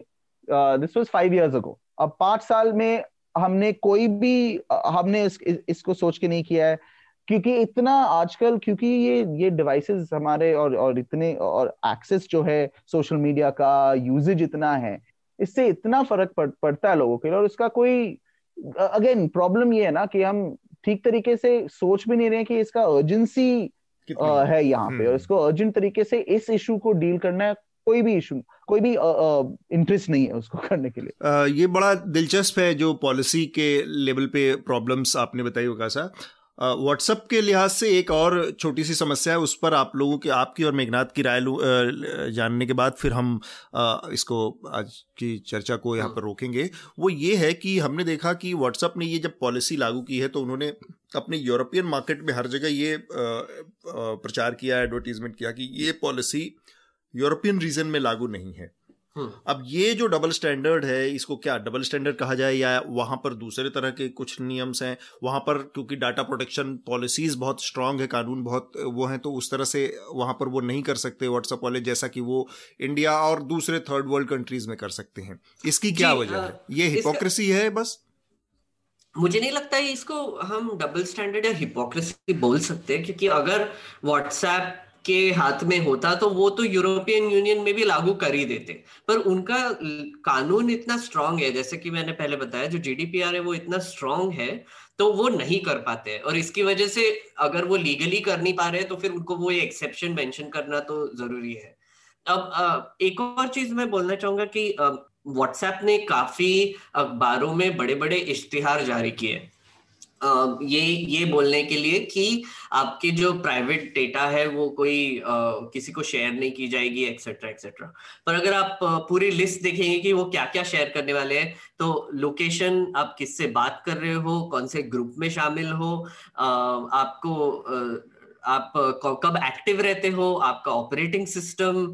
this was five years ago, अब पांच साल में हमने कोई भी हमने इस, इस, इसको सोच के नहीं किया है, क्योंकि इतना आजकल क्योंकि ये ये डिवाइसेस हमारे और और इतने और एक्सेस जो है सोशल मीडिया का यूजेज इतना है, इससे इतना फर्क पड़, पड़ता है लोगों के लिए। और इसका कोई अगेन प्रॉब्लम ये है ना कि हम ठीक तरीके से सोच भी नहीं रहे कि इसका अर्जेंसी है यहाँ पे, और इसको अर्जेंट तरीके से इस इशू को डील करना है, कोई भी इशू कोई भी इंटरेस्ट नहीं है उसको करने के लिए। आ, ये बड़ा दिलचस्प है जो पॉलिसी के लेवल पे प्रॉब्लम्स आपने बताई वकाशा। व्हाट्सएप के लिहाज से एक और छोटी सी समस्या है, उस पर आप लोगों की, आपकी और मेघनाथ की राय जानने के बाद फिर हम इसको आज की चर्चा को यहाँ पर रोकेंगे। वो ये है कि हमने देखा कि व्हाट्सएप ने ये जब पॉलिसी लागू की है तो उन्होंने अपने यूरोपियन मार्केट में हर जगह ये प्रचार किया, एडवर्टीजमेंट किया कि ये पॉलिसी यूरोपियन रीजन में लागू नहीं है। अब ये जो डबल स्टैंडर्ड है, इसको क्या डबल स्टैंडर्ड कहा जाए, या वहां पर दूसरे तरह के कुछ नियम्स हैं वहां पर, क्योंकि डाटा प्रोटेक्शन पॉलिसीज बहुत स्ट्रांग है, कानून बहुत वो हैं, तो उस तरह से वहां पर वो नहीं कर सकते व्हाट्सएप वाले, जैसा कि वो इंडिया और दूसरे थर्ड वर्ल्ड कंट्रीज में कर सकते हैं। इसकी क्या वजह है? ये हिपोक्रेसी है बस? मुझे नहीं लगता है इसको हम डबल स्टैंडर्ड या हिपोक्रेसी बोल सकते हैं, क्योंकि अगर व्हाट्सएप के हाथ में होता तो वो तो यूरोपियन यूनियन में भी लागू कर ही देते, पर उनका कानून इतना स्ट्रांग है, जैसे कि मैंने पहले बताया जो जीडीपीआर है वो इतना स्ट्रांग है, तो वो नहीं कर पाते हैं। और इसकी वजह से अगर वो लीगली कर नहीं पा रहे तो फिर उनको वो एक्सेप्शन मेंशन करना तो जरूरी है। अब एक और चीज मैं बोलना चाहूंगा कि व्हाट्सएप ने काफी अखबारों में बड़े बड़े इश्तिहार जारी किए Uh, ये ये बोलने के लिए कि आपके जो प्राइवेट डेटा है वो कोई uh, किसी को शेयर नहीं की जाएगी, एक्सेट्रा एक्सेट्रा। पर अगर आप uh, पूरी लिस्ट देखेंगे कि वो क्या क्या शेयर करने वाले हैं, तो लोकेशन, आप किससे बात कर रहे हो, कौन से ग्रुप में शामिल हो, uh, आपको uh, आप कब एक्टिव रहते हो, आपका ऑपरेटिंग सिस्टम,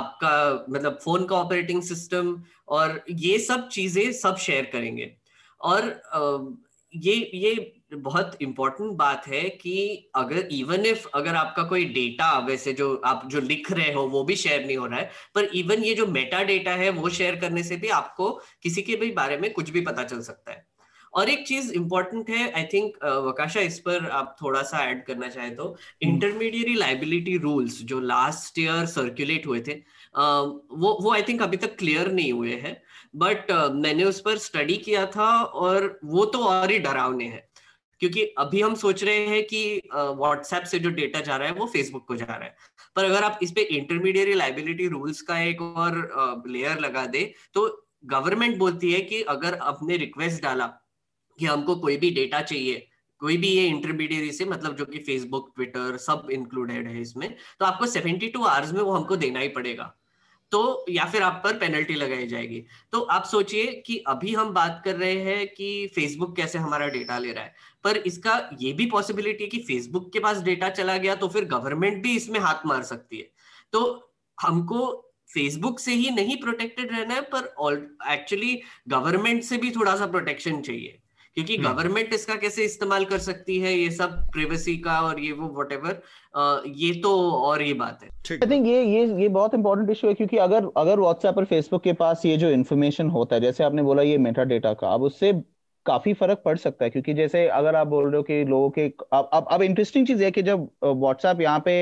आपका मतलब फोन का ऑपरेटिंग सिस्टम, और ये सब चीजें सब शेयर करेंगे। और uh, ये ये बहुत इम्पोर्टेंट बात है कि अगर इवन इफ अगर आपका कोई डेटा, वैसे जो आप जो लिख रहे हो वो भी शेयर नहीं हो रहा है, पर इवन ये जो मेटा डेटा है वो शेयर करने से भी आपको किसी के भी बारे में कुछ भी पता चल सकता है। और एक चीज इम्पोर्टेंट है, आई थिंक वकाशा इस पर आप थोड़ा सा ऐड करना चाहे तो, इंटरमीडिएरी लायबिलिटी रूल्स जो लास्ट ईयर सर्कुलेट हुए थे, uh, वो वो आई थिंक अभी तक क्लियर नहीं हुए हैं, बट uh, मैंने उस पर स्टडी किया था और वो तो और ही डरावने हैं, क्योंकि अभी हम सोच रहे हैं कि व्हाट्सएप uh, से जो डेटा जा रहा है वो फेसबुक को जा रहा है, पर अगर आप इस पे इंटरमीडिएरी लायबिलिटी रूल्स का एक और लेयर uh, लगा दे, तो गवर्नमेंट बोलती है कि अगर आपने रिक्वेस्ट डाला कि हमको कोई भी डेटा चाहिए, कोई भी ये इंटरमीडिएरी से, मतलब जो कि फेसबुक, ट्विटर सब इंक्लूडेड है इसमें, तो आपको बहत्तर आवर्स में वो हमको देना ही पड़ेगा, तो या फिर आप पर पेनल्टी लगाई जाएगी। तो आप सोचिए कि अभी हम बात कर रहे हैं कि फेसबुक कैसे हमारा डेटा ले रहा है, पर इसका ये भी पॉसिबिलिटी है कि फेसबुक के पास डेटा चला गया तो फिर गवर्नमेंट भी इसमें हाथ मार सकती है। तो हमको फेसबुक से ही नहीं प्रोटेक्टेड रहना है, पर एक्चुअली गवर्नमेंट से भी थोड़ा सा प्रोटेक्शन चाहिए, क्योंकि गवर्नमेंट इसका कैसे इस्तेमाल कर सकती है, ये सब प्राइवेसी का और ये वो व्हाटएवर, ये तो और ही बात है। आई थिंक ये ये ये बहुत इंपॉर्टेंट इश्यू है, क्योंकि अगर अगर व्हाट्सएप और फेसबुक के पास ये जो इन्फॉर्मेशन होता है, जैसे आपने बोला ये मेटा डेटा का, अब उससे काफी फर्क पड़ सकता है, क्योंकि जैसे अगर आप बोल रहे हो कि लोगों के, अब अब इंटरेस्टिंग चीज है कि जब व्हाट्सएप यहाँ पे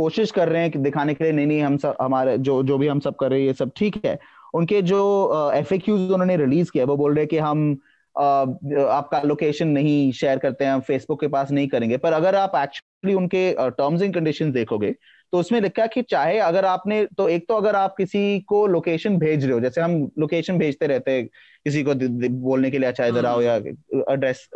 कोशिश कर रहे हैं कि दिखाने के लिए नहीं नहीं हम सब, हमारे जो जो भी हम सब कर रहे हैं ये सब ठीक है, उनके जो एफएक्यूज उन्होंने रिलीज किया वो बोल रहे हैं कि हम आपका लोकेशन नहीं शेयर करते हैं, फेसबुक के पास नहीं करेंगे, पर अगर आप एक्चुअली उनके टर्म्स एंड कंडीशंस देखोगे तो उसमें लिखा है कि चाहे अगर आपने, तो एक तो अगर आप किसी को लोकेशन भेज रहे हो, जैसे हम लोकेशन भेजते रहते हैं किसी को बोलने के लिए अच्छा इधर आओ या एड्रेस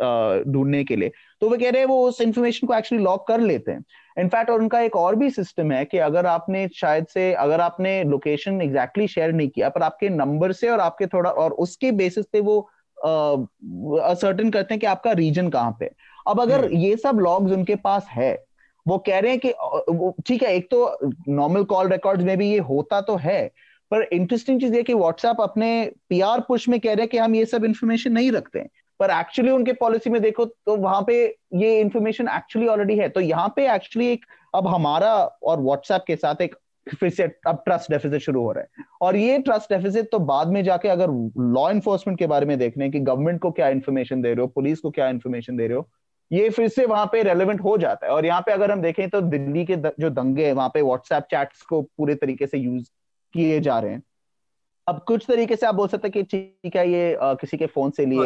ढूंढने के लिए, तो वे कह रहे हैं वो उस इन्फॉर्मेशन को एक्चुअली लॉक कर लेते हैं इनफैक्ट। और उनका एक और भी सिस्टम है कि अगर आपने शायद से अगर आपने लोकेशन एग्जैक्टली शेयर नहीं किया, पर आपके नंबर से और आपके थोड़ा और उसके बेसिस पे वो असर्टेन करते हैं कि आपका रीजन कहाँ पे। अब अगर ये सब लॉग्स उनके पास है, वो कह रहे हैं कि ठीक है, एक तो नॉर्मल कॉल रिकॉर्ड्स में भी ये होता तो है, पर इंटरेस्टिंग चीज है कि व्हाट्सएप अपने पीआर पुश में कह रहे हैं कि हम ये सब इन्फॉर्मेशन नहीं रखते हैं, पर एक्चुअली उनके पॉलिसी में देखो तो वहां पे ये इन्फॉर्मेशन एक्चुअली ऑलरेडी है। तो यहाँ पे एक्चुअली एक अब हमारा और व्हाट्सएप के साथ एक फिर से अब ट्रस्ट डेफिसिट शुरू हो रहा है, और ये ट्रस्ट डेफिसिट तो बाद में जाके अगर लॉ एनफोर्समेंट के बारे में देखने हैं कि गवर्नमेंट को क्या इन्फॉर्मेशन दे रहे हो, पुलिस को क्या इन्फॉर्मेशन दे रहे हो, ये फिर से वहां पे रेलेवेंट हो जाता है। और यहाँ पे अगर हम देखें तो दिल्ली के जो दंगे हैं वहां पे व्हाट्सएप चैट्स को पूरे तरीके से यूज किए जा रहे हैं। अब कुछ तरीके से आप बोल सकते हैं कि ठीक है ये आ, किसी के फोन से लिए।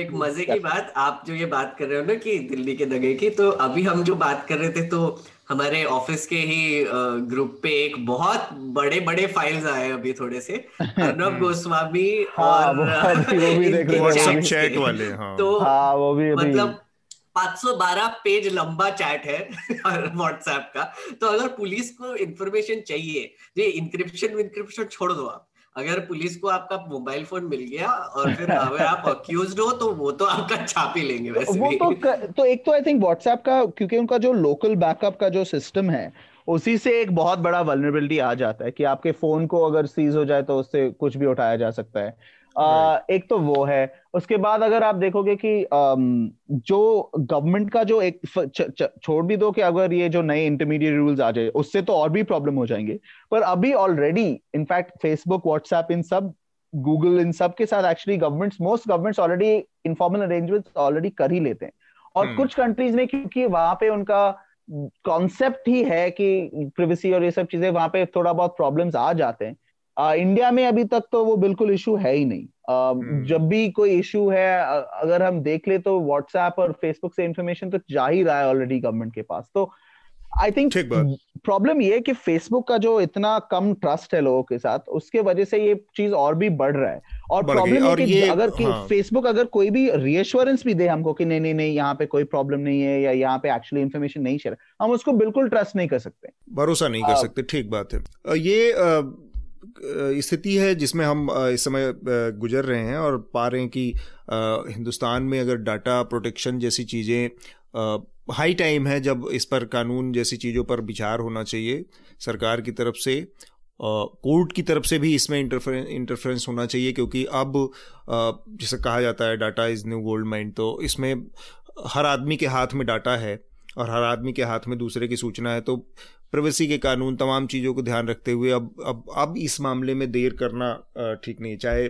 एक मजे की बात, आप जो ये बात कर रहे हो ना कि दिल्ली के दंगे की, तो अभी हम जो बात कर रहे थे तो हमारे ऑफिस के ही ग्रुप पे एक बहुत बड़े बड़े फाइल्स आए अभी थोड़े से, अर्नब गोस्वामी और हाँ, वो भी देख रहे हैं चैट वाले, तो मतलब पाँच सौ बारह पेज लंबा चैट है व्हाट्सएप का। तो अगर पुलिस को इंफॉर्मेशन चाहिए, ये इंक्रिप्शन विंक्रिप्शन छोड़ दो आप, अगर पुलिस को आपका मोबाइल फोन मिल गया और फिर अगर आप अक्यूज्ड हो तो वो तो आपका छाप ही लेंगे वैसे वो भी। तो, तो एक तो आई थिंक व्हाट्सएप का, क्योंकि उनका जो लोकल बैकअप का जो सिस्टम है उसी से एक बहुत बड़ा वल्नरेबिलिटी आ जाता है कि आपके फोन को अगर सीज हो जाए तो उससे कुछ भी उठाया जा सकता है। आ, एक तो वो है। उसके बाद अगर आप देखोगे कि जो गवर्नमेंट का जो एक च, च, छोड़ भी दो कि अगर ये जो नए इंटरमीडिएट रूल्स आ जाए उससे तो और भी प्रॉब्लम हो जाएंगे, पर अभी ऑलरेडी इनफैक्ट फेसबुक, व्हाट्सएप, इन सब, गूगल, इन सब के साथ actually governments, most governments already informal arrangements already कर ही लेते हैं। और कुछ कंट्रीज में क्योंकि वहां पे उनका कॉन्सेप्ट ही है कि प्रिवेसी और ये सब चीजें, वहां पे थोड़ा बहुत प्रॉब्लम्स आ जाते हैं। इंडिया uh, में अभी तक तो वो बिल्कुल इशू है ही नहीं। uh, hmm. जब भी कोई इशू है, अगर हम देख ले तो व्हाट्सएप और फेसबुक से इंफॉर्मेशन तो जा ही रहा है ऑलरेडी गवर्नमेंट के पास। तो आई थिंक प्रॉब्लम ये है कि फेसबुक का जो इतना कम ट्रस्ट है लोगों के साथ, उसके वजह से ये चीज और भी बढ़ रहा है। और प्रॉब्लम है कि अगर हाँ. फेसबुक अगर कोई भी रीएश्योरेंस भी दे हमको कि नहीं नहीं नहीं यहाँ पे कोई प्रॉब्लम नहीं है या यहाँ पे एक्चुअली इन्फॉर्मेशन नहीं शेयर, हम उसको बिल्कुल ट्रस्ट नहीं कर सकते, भरोसा नहीं कर सकते। ठीक बात है। ये स्थिति है जिसमें हम इस समय गुजर रहे हैं और पा रहे हैं कि हिंदुस्तान में अगर डाटा प्रोटेक्शन जैसी चीज़ें, हाई टाइम है जब इस पर कानून जैसी चीज़ों पर विचार होना चाहिए सरकार की तरफ से, कोर्ट की तरफ से भी इसमें इंटरफेरेंस इंटरफेरेंस होना चाहिए, क्योंकि अब जैसे कहा जाता है data is new gold mine, तो इसमें हर आदमी के हाथ में डाटा है और हर आदमी के हाथ में दूसरे की सूचना है। तो प्राइवेसी के कानून, तमाम चीज़ों को ध्यान रखते हुए अब अब अब इस मामले में देर करना ठीक नहीं है। चाहे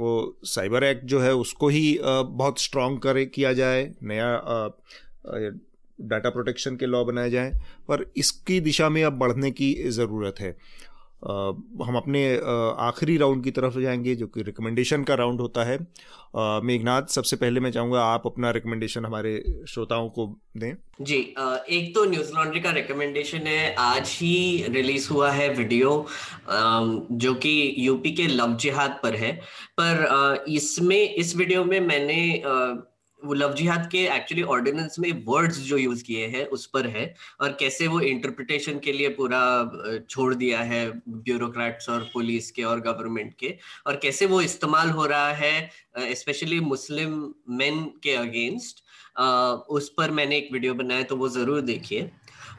वो साइबर एक्ट जो है उसको ही बहुत स्ट्रॉन्ग करे किया जाए, नया डाटा प्रोटेक्शन के लॉ बनाए जाए, पर इसकी दिशा में अब बढ़ने की ज़रूरत है। हम अपने आखिरी राउंड की तरफ जाएंगे जो कि रिकमेंडेशन का राउंड होता है। मेघनाथ, सबसे पहले मैं चाहूँगा आप अपना रिकमेंडेशन हमारे श्रोताओं को दें। जी, एक तो न्यूज लॉन्ड्री का रिकमेंडेशन है, आज ही रिलीज हुआ है वीडियो जो कि यूपी के लव जिहाद पर है, पर इसमें इस वीडियो में मैंने लव जिहाद के एक्चुअली ऑर्डिनेंस में वर्ड्स जो यूज किए हैं उस पर है और कैसे वो इंटरप्रिटेशन के लिए पूरा छोड़ दिया है ब्यूरोक्रेट्स और पुलिस के और गवर्नमेंट के, और कैसे वो इस्तेमाल हो रहा है स्पेशली मुस्लिम मेन के अगेंस्ट। उस पर मैंने एक वीडियो बनाया, तो वो जरूर देखिए।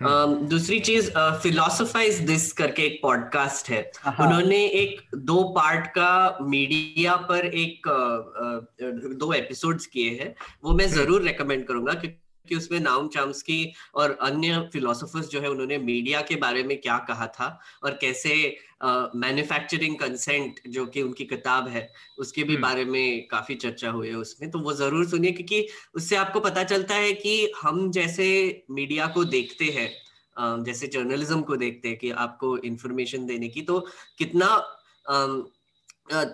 Uh, दूसरी चीज फिलोसोफाइज दिस करके एक पॉडकास्ट है, उन्होंने एक दो पार्ट का मीडिया पर एक uh, uh, दो एपिसोड्स किए हैं, वो मैं जरूर रेकमेंड करूंगा क्योंकि उसमें नाओम चॉम्स्की और अन्य फिलोसोफर्स जो है उन्होंने मीडिया के बारे में क्या कहा था और कैसे मैन्युफैक्चरिंग uh, कंसेंट जो कि उनकी किताब है उसके भी बारे में काफी चर्चा हुई है उसमें, तो वो जरूर सुनिए क्योंकि उससे आपको पता चलता है कि हम जैसे मीडिया को देखते हैं, uh, जैसे जर्नलिज्म को देखते हैं कि आपको इंफॉर्मेशन देने की, तो कितना uh,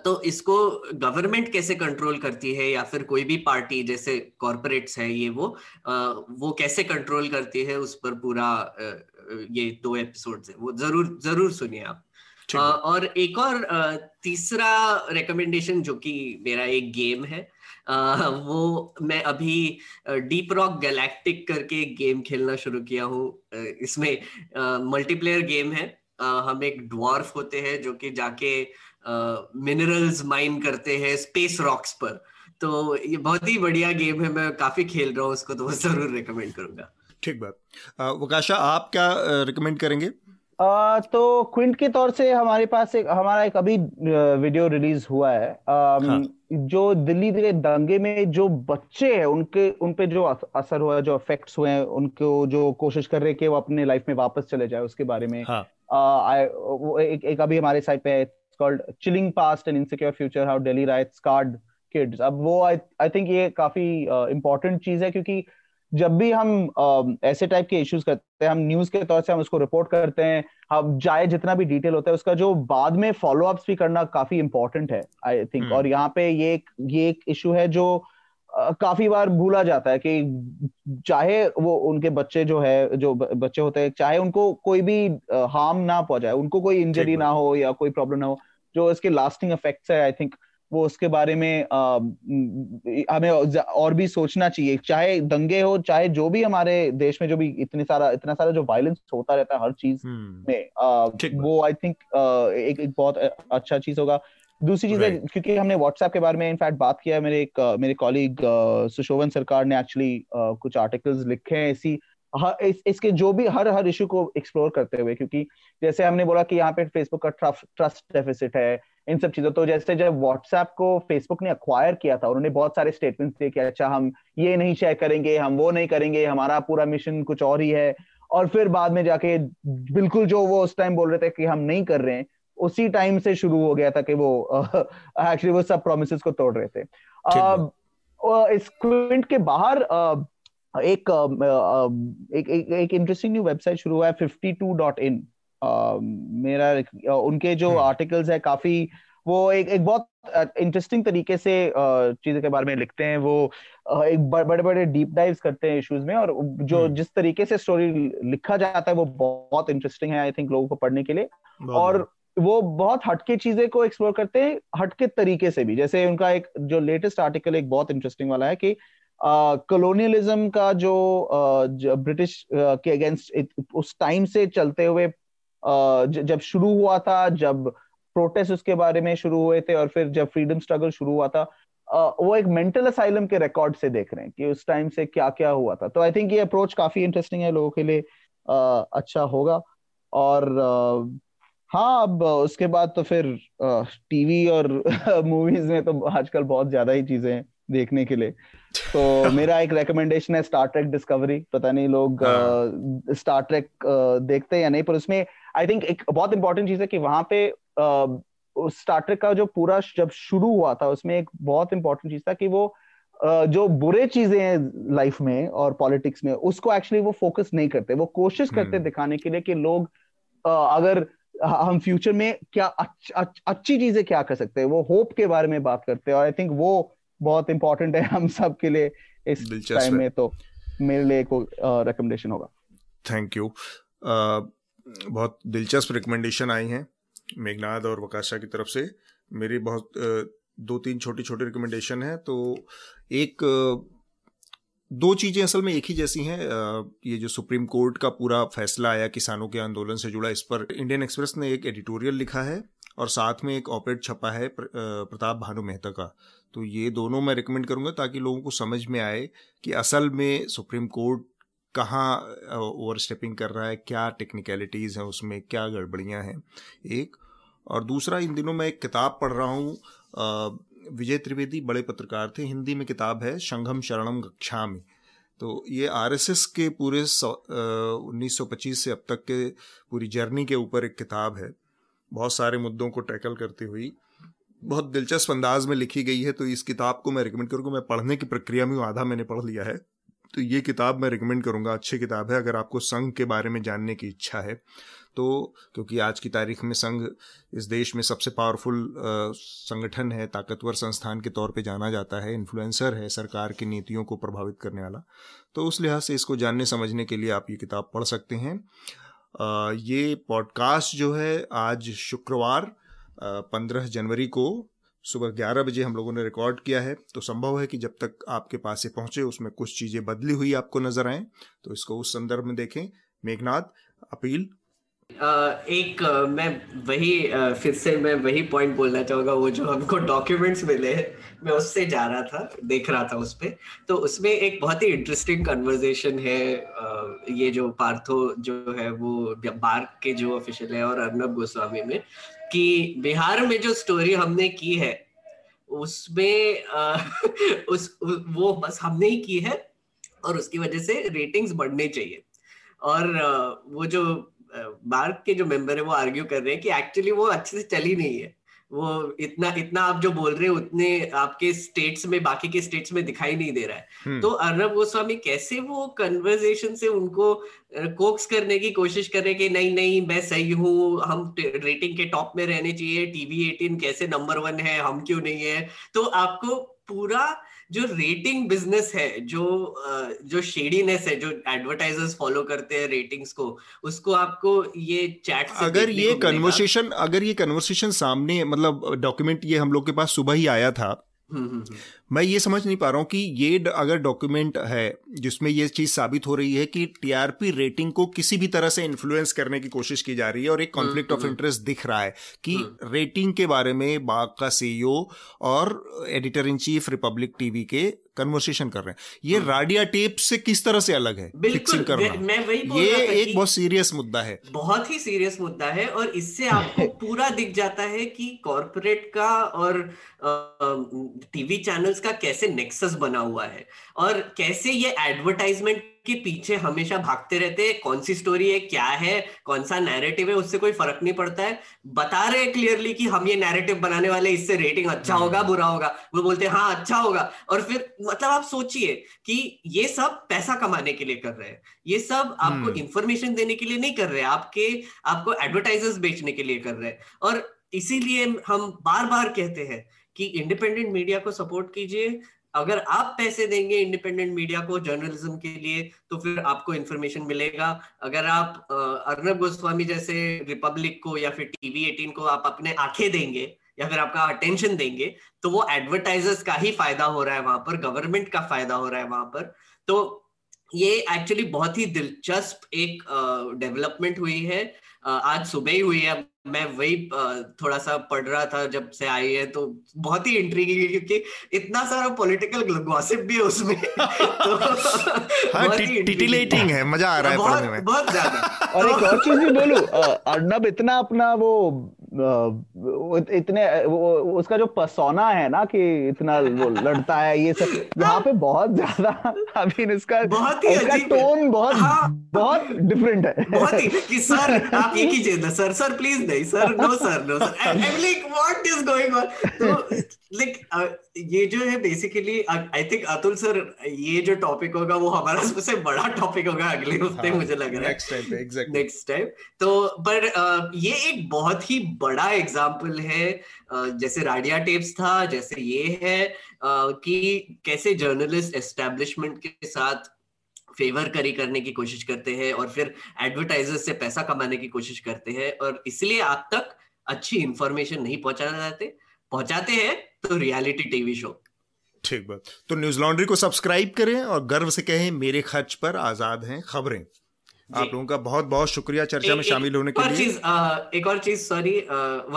तो इसको गवर्नमेंट कैसे कंट्रोल करती है या फिर कोई भी पार्टी जैसे कॉर्पोरेट्स है ये वो वो कैसे कंट्रोल करती है, उस पर पूरा ये दो एपिसोड्स है, वो जरूर जरूर सुनिए आप। और एक और तीसरा रेकमेंडेशन जो कि मेरा एक गेम है, वो मैं अभी डीप रॉक गैलेक्टिक करके एक गेम खेलना शुरू किया हूँ। इसमें मल्टीप्लेयर गेम है, हम एक ड्वार्फ होते हैं जो कि जाके मिनरल्स माइन करते हैं स्पेस रॉक्स पर, तो ये बहुत ही बढ़िया गेम है, मैं काफी खेल रहा हूँ उसको, तो जरूर रेकमेंड करूंगा। ठीक बात। वकाशा, आप क्या रेकमेंड करेंगे? आ, तो क्विंट के तौर से हमारे पास एक हमारा एक अभी वीडियो रिलीज हुआ है, आ, हाँ. जो दिल्ली के दंगे में जो बच्चे हैं उनके उन पे जो असर हुआ, जो इफेक्ट्स हुए, उनको जो कोशिश कर रहे हैं कि वो अपने लाइफ में वापस चले जाए, उसके बारे में हाँ. आ, एक, एक अभी हमारे साइड पे है called Chilling Past and Insecure Future, How Delhi Riots Scarred Kids. अब वो आई थिंक ये काफी इम्पोर्टेंट uh, चीज है, क्योंकि जब भी हम uh, ऐसे टाइप के इश्यूज करते हैं, हम न्यूज के तौर से हम उसको रिपोर्ट करते हैं, हम जाए जितना भी डिटेल होता है उसका जो बाद में फॉलो अप्स भी करना काफी इम्पोर्टेंट है आई थिंक hmm. और यहाँ पे ये ये एक इशू है जो uh, काफी बार भूला जाता है कि चाहे वो उनके बच्चे जो है जो बच्चे होते हैं, चाहे उनको कोई भी हार्म uh, ना पहुंचाए, उनको कोई इंजरी ना हो या कोई प्रॉब्लम ना हो, जो इसके लास्टिंग इफेक्ट्स है आई थिंक वो उसके बारे में आ, हमें और भी सोचना चाहिए, चाहे दंगे हो, चाहे जो भी हमारे देश में जो भी इतने सारा इतना सारा जो वायलेंस होता रहता है हर चीज में, आ, वो आई थिंक एक, एक बहुत अच्छा चीज होगा। दूसरी चीज है, क्योंकि हमने व्हाट्सएप के बारे में इनफैक्ट बात किया है, मेरे एक मेरे कॉलीग सुशोवन सरकार ने एक्चुअली कुछ आर्टिकल्स लिखे हैं इसी इस, इसके जो भी हर हर इशू को एक्सप्लोर करते हुए, क्योंकि जैसे हमने बोला कि यहाँ पे फेसबुक का ट्रस्ट डेफिसिट है, इन सब चीजों। तो जैसे जब व्हाट्सएप को फेसबुक ने अक्वायर किया था, उन्होंने बहुत सारे स्टेटमेंट्स दिए कि अच्छा हम ये नहीं शेयर करेंगे, हम वो नहीं करेंगे, हमारा पूरा मिशन कुछ और ही है, और फिर बाद में जाके बिल्कुल जो वो उस टाइम बोल रहे थे कि हम नहीं कर रहे हैं, उसी टाइम से शुरू हो गया था कि वो एक्चुअली uh, वो सब प्रोमिसेस को तोड़ रहे थे। uh, uh, इस क्विंट के बाहर uh, एक एक इंटरेस्टिंग न्यू वेबसाइट शुरू हुआ है फिफ्टी टू डॉट इन। मेरा उनके जो आर्टिकल्स है काफी, वो एक एक बहुत इंटरेस्टिंग तरीके से चीजों के बारे में लिखते हैं, वो एक बड़े बड़े डीप डाइव्स करते हैं इश्यूज में, और जो जिस तरीके से स्टोरी लिखा जाता है वो बहुत इंटरेस्टिंग है आई थिंक लोगों को पढ़ने के लिए, और वो बहुत हटके चीजें को एक्सप्लोर करते हैं हटके तरीके से भी। जैसे उनका एक जो लेटेस्ट आर्टिकल एक बहुत इंटरेस्टिंग वाला है कि कॉलोनियलिज्म uh, का जो ब्रिटिश uh, uh, के अगेंस्ट उस टाइम से चलते हुए uh, ज, जब शुरू हुआ था, जब प्रोटेस्ट उसके बारे में शुरू हुए थे, और फिर जब फ्रीडम स्ट्रगल शुरू हुआ था, uh, वो एक मेंटल असाइलम के रिकॉर्ड से देख रहे हैं कि उस टाइम से क्या क्या हुआ था। तो आई थिंक ये अप्रोच काफी इंटरेस्टिंग है, लोगों के लिए uh, अच्छा होगा। और uh, हाँ, अब उसके बाद तो फिर टीवी और मूवीज में तो आजकल बहुत ज्यादा ही चीजें हैं देखने के लिए। तो मेरा एक रेकमेंडेशन है स्टार ट्रेक डिस्कवरी। पता नहीं लोग हाँ। स्टार ट्रेक देखते हैं या नहीं, पर उसमें आई थिंक एक बहुत इंपॉर्टेंट चीज है कि वहां पे स्टार ट्रेक का जो पूरा जब शुरू हुआ था उसमें एक बहुत इंपॉर्टेंट चीज था कि वो जो बुरे चीजें हैं लाइफ में और पॉलिटिक्स में उसको एक्चुअली वो फोकस नहीं करते, वो कोशिश करते दिखाने के लिए कि लोग अगर हम फ्यूचर में क्या अच्छ, अच्छ, अच्छी चीजें क्या कर सकते हैं, वो होप के बारे में बात करते हैं, और आई थिंक वो बहुत इंपॉर्टेंट है हम सब के लिए इस टाइम में। तो मेरे लिए को रिकमेंडेशन होगा। Thank you. बहुत दिलचस्प रिकमेंडेशन आई हैं मेघनाथ और वकाशा की तरफ से। मेरी बहुत uh, दो तीन छोटी छोटी रिकमेंडेशन है। तो एक uh, दो चीजें असल में एक ही जैसी हैं। ये जो सुप्रीम कोर्ट का पूरा फैसला आया किसानों के आंदोलन से जुड़ा, इस पर इंडियन एक्सप्रेस ने एक एडिटोरियल लिखा है और साथ में एक ऑपरेट छपा है प्र, प्रताप भानु मेहता का। तो ये दोनों मैं रिकमेंड करूंगा ताकि लोगों को समझ में आए कि असल में सुप्रीम कोर्ट कहाँ ओवर स्टेपिंग कर रहा है, क्या टेक्निकलिटीज़ हैं उसमें, क्या गड़बड़ियाँ हैं, एक। और दूसरा, इन दिनों मैं एक किताब पढ़ रहा हूँ, विजय त्रिवेदी बड़े पत्रकार थे, हिंदी में किताब है संघम शरणम गच्छामि। तो ये आरएसएस के पूरे उन्नीस सौ पच्चीस से अब तक के पूरी जर्नी के ऊपर एक किताब है, बहुत सारे मुद्दों को टैकल करते हुई, बहुत दिलचस्प अंदाज में लिखी गई है। तो इस किताब को मैं रिकमेंड करूँगा। मैं पढ़ने की प्रक्रिया में आधा मैंने पढ़ लिया है, तो ये किताब मैं रिकमेंड करूँगा। अच्छी किताब है अगर आपको संघ के बारे में जानने की इच्छा है तो, क्योंकि आज की तारीख में संघ इस देश में सबसे पावरफुल संगठन है, ताकतवर संस्थान के तौर पे जाना जाता है, इन्फ्लुएंसर है सरकार की नीतियों को प्रभावित करने वाला। तो उस लिहाज से इसको जानने समझने के लिए आप ये किताब पढ़ सकते हैं। आ, ये पॉडकास्ट जो है आज शुक्रवार पंद्रह जनवरी को सुबह ग्यारह बजे हम लोगों ने रिकॉर्ड किया है। तो संभव है कि जब तक आपके पास ये पहुँचे उसमें कुछ चीज़ें बदली हुई आपको नजर आएँ, तो इसको उस संदर्भ में देखें। मेघनाथ, अपील। Uh, एक uh, मैं वही uh, फिर से मैं वही पॉइंट बोलना चाहूँगा। वो जो हमको डॉक्यूमेंट्स मिले, मैं उससे जा रहा था, देख रहा था उस पर, तो उसमें एक बहुत ही इंटरेस्टिंग कन्वर्सेशन है। uh, ये जो पार्थो जो है वो बार के जो ऑफिशियल है और अर्नब गोस्वामी में, कि बिहार में जो स्टोरी हमने की है उसमें uh, उस वो बस हमने ही की है और उसकी वजह से रेटिंग्स बढ़ने चाहिए। और uh, वो जो बार के जो मेंबर है वो आर्ग्यू कर रहे हैं कि एक्चुअली वो अच्छे से चली नहीं है, वो इतना इतना आप जो बोल रहे हो उतने आपके स्टेट्स में बाकी के स्टेट्स में दिखाई नहीं दे रहा है। हुँ. तो अर्नब गोस्वामी कैसे वो कन्वर्सेशन से उनको कोक्स करने की कोशिश कर रहे कि नहीं नहीं मैं सही हूँ, हम रेटिंग के टॉप में रहने चाहिए, टीवी अठारह कैसे नंबर वन है, हम क्यों नहीं है। तो आपको पूरा जो रेटिंग बिजनेस है, जो जो शेडीनेस है, जो एडवर्टाइजर्स फॉलो करते हैं रेटिंग्स को, उसको आपको ये चैट से अगर ये कन्वर्सेशन अगर ये कन्वर्सेशन सामने, मतलब डॉक्यूमेंट ये हम लोग के पास सुबह ही आया था, मैं ये समझ नहीं पा रहा हूँ कि ये अगर डॉक्यूमेंट है जिसमें ये चीज साबित हो रही है कि टीआरपी रेटिंग को किसी भी तरह से इन्फ्लुएंस करने की कोशिश की जा रही है, और एक कॉन्फ्लिक्ट ऑफ इंटरेस्ट दिख रहा है कि रेटिंग के बारे में बाग का सीईओ और editor in chief Republic TV के कन्वर्सेशन कर रहे हैं, ये राडिया टेप से किस तरह से अलग है? फिक्सिंग करना, मैं वही बोल ये रहा एक बहुत सीरियस मुद्दा है, बहुत ही सीरियस मुद्दा है, और इससे आपको पूरा दिख जाता है कि कॉर्पोरेट का और टीवी चैनल्स का कैसे नेक्सस बना हुआ है और कैसे ये एडवर्टाइजमेंट के पीछे हमेशा भागते रहते हैं। कौन सी स्टोरी है, क्या है, कौन सा नैरेटिव है, उससे कोई फर्क नहीं पड़ता है। बता रहे हैं क्लियरली कि हम ये नैरेटिव बनाने वाले, इससे रेटिंग अच्छा होगा बुरा होगा, वो बोलते हैं हाँ अच्छा होगा। और फिर मतलब आप सोचिए कि ये सब पैसा कमाने के लिए कर रहे हैं, ये सब आपको इंफॉर्मेशन देने के लिए नहीं कर रहे, आपके आपको एडवर्टाइजर्स बेचने के लिए कर रहे हैं। और इसीलिए हम बार बार कहते हैं कि इंडिपेंडेंट मीडिया को सपोर्ट कीजिए। अगर आप पैसे देंगे इंडिपेंडेंट मीडिया को जर्नलिज्म के लिए तो फिर आपको इन्फॉर्मेशन मिलेगा। अगर आप अर्नब गोस्वामी जैसे रिपब्लिक को या फिर टीवी अठारह को आप अपने आंखें देंगे या फिर आपका अटेंशन देंगे तो वो एडवर्टाइजर्स का ही फायदा हो रहा है वहां पर, गवर्नमेंट का फायदा हो रहा है वहां पर। तो ये एक्चुअली बहुत ही दिलचस्प एक डेवलपमेंट हुई है, आज सुबह ही हुई है। मैं वही थोड़ा सा पढ़ रहा था जब से आई है, तो बहुत ही इंट्रीगिंग है क्योंकि इतना सारा पॉलिटिकल गॉसिप भी है उसमें। तो हाँ, टिटिलेटिंग है, मजा आ रहा है पढ़ने में बहुत ज्यादा। और एक और चीज भी बोलूं, अर्नब इतना अपना वो इतने वो, उसका जो पर्सोना है ना कि इतना वो लड़ता है ये सब, यहाँ पे बहुत ज्यादा अभी इसका बहुत ही इसका टोन बहुत बहुत डिफरेंट है, बहुत ही कि सर आप ये कीजिए ना, सर सर प्लीज नहीं, sir no sir no sir, I am like what is going on. तो लाइक ये जो है basically I think Atul sir ये जो टॉपिक होगा वो हमारा सबसे बड़ा टॉपिक होगा अगले हफ्ते, मुझे लग रहा है next time, exactly next time. तो पर ये एक बहुत ही बड़ा एग्जाम्पल है, जैसे राडिया टेप्स था, जैसे ये है कि कैसे जर्नलिस्ट एस्टेब्लिशमेंट के साथ फेवर करी करने की कोशिश करते हैं और फिर एडवर्टाइजर्स से पैसा कमाने की कोशिश करते हैं, और इसलिए आप तक अच्छी इंफॉर्मेशन नहीं पहुंचाना चाहते, पहुंचाते हैं तो रियलिटी टीवी शो। ठीक बात। तो न्यूज लॉन्ड्री को सब्सक्राइब करें और गर्व से कहें मेरे खर्च पर आजाद हैं खबरें। आप लोगों का बहुत बहुत शुक्रिया चर्चा में शामिल होने के लिए। एक और चीज, सॉरी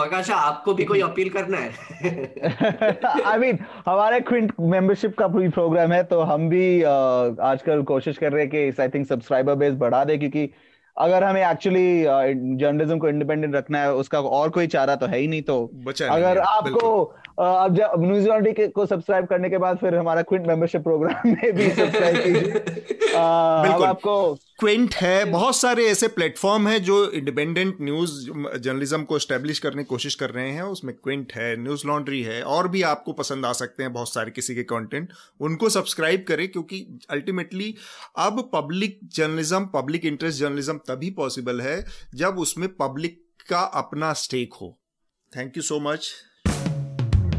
वकाशा, आपको भी कोई अपील करना है? आई मीन हमारे क्विंट मेंबरशिप का भी प्रोग्राम है, तो हम भी आजकल कोशिश कर रहे हैं कि आई थिंक सब्सक्राइबर बेस बढ़ा दे, क्योंकि अगर हमें एक्चुअली जर्नलिज्म को इंडिपेंडेंट रखना है, उसका और कोई चारा तो है ही नहीं। तो अगर आपको अब जब न्यूज लॉन्ड्री को सब्सक्राइब करने के बाद फिर हमारा क्विंट मेंबरशिप प्रोग्राम में भी सब्सक्राइब कीजिए। आपको क्विंट है, बहुत सारे ऐसे प्लेटफॉर्म है जो इंडिपेंडेंट न्यूज जर्नलिज्म को एस्टेब्लिश करने की कोशिश कर रहे हैं, उसमें क्विंट है, न्यूज लॉन्ड्री है, और भी आपको पसंद आ सकते हैं बहुत सारे किसी के कंटेंट, उनको सब्सक्राइब करें, क्योंकि अल्टीमेटली अब public journalism, public interest journalism तभी पॉसिबल है जब उसमें पब्लिक का अपना स्टेक हो। Thank you so much.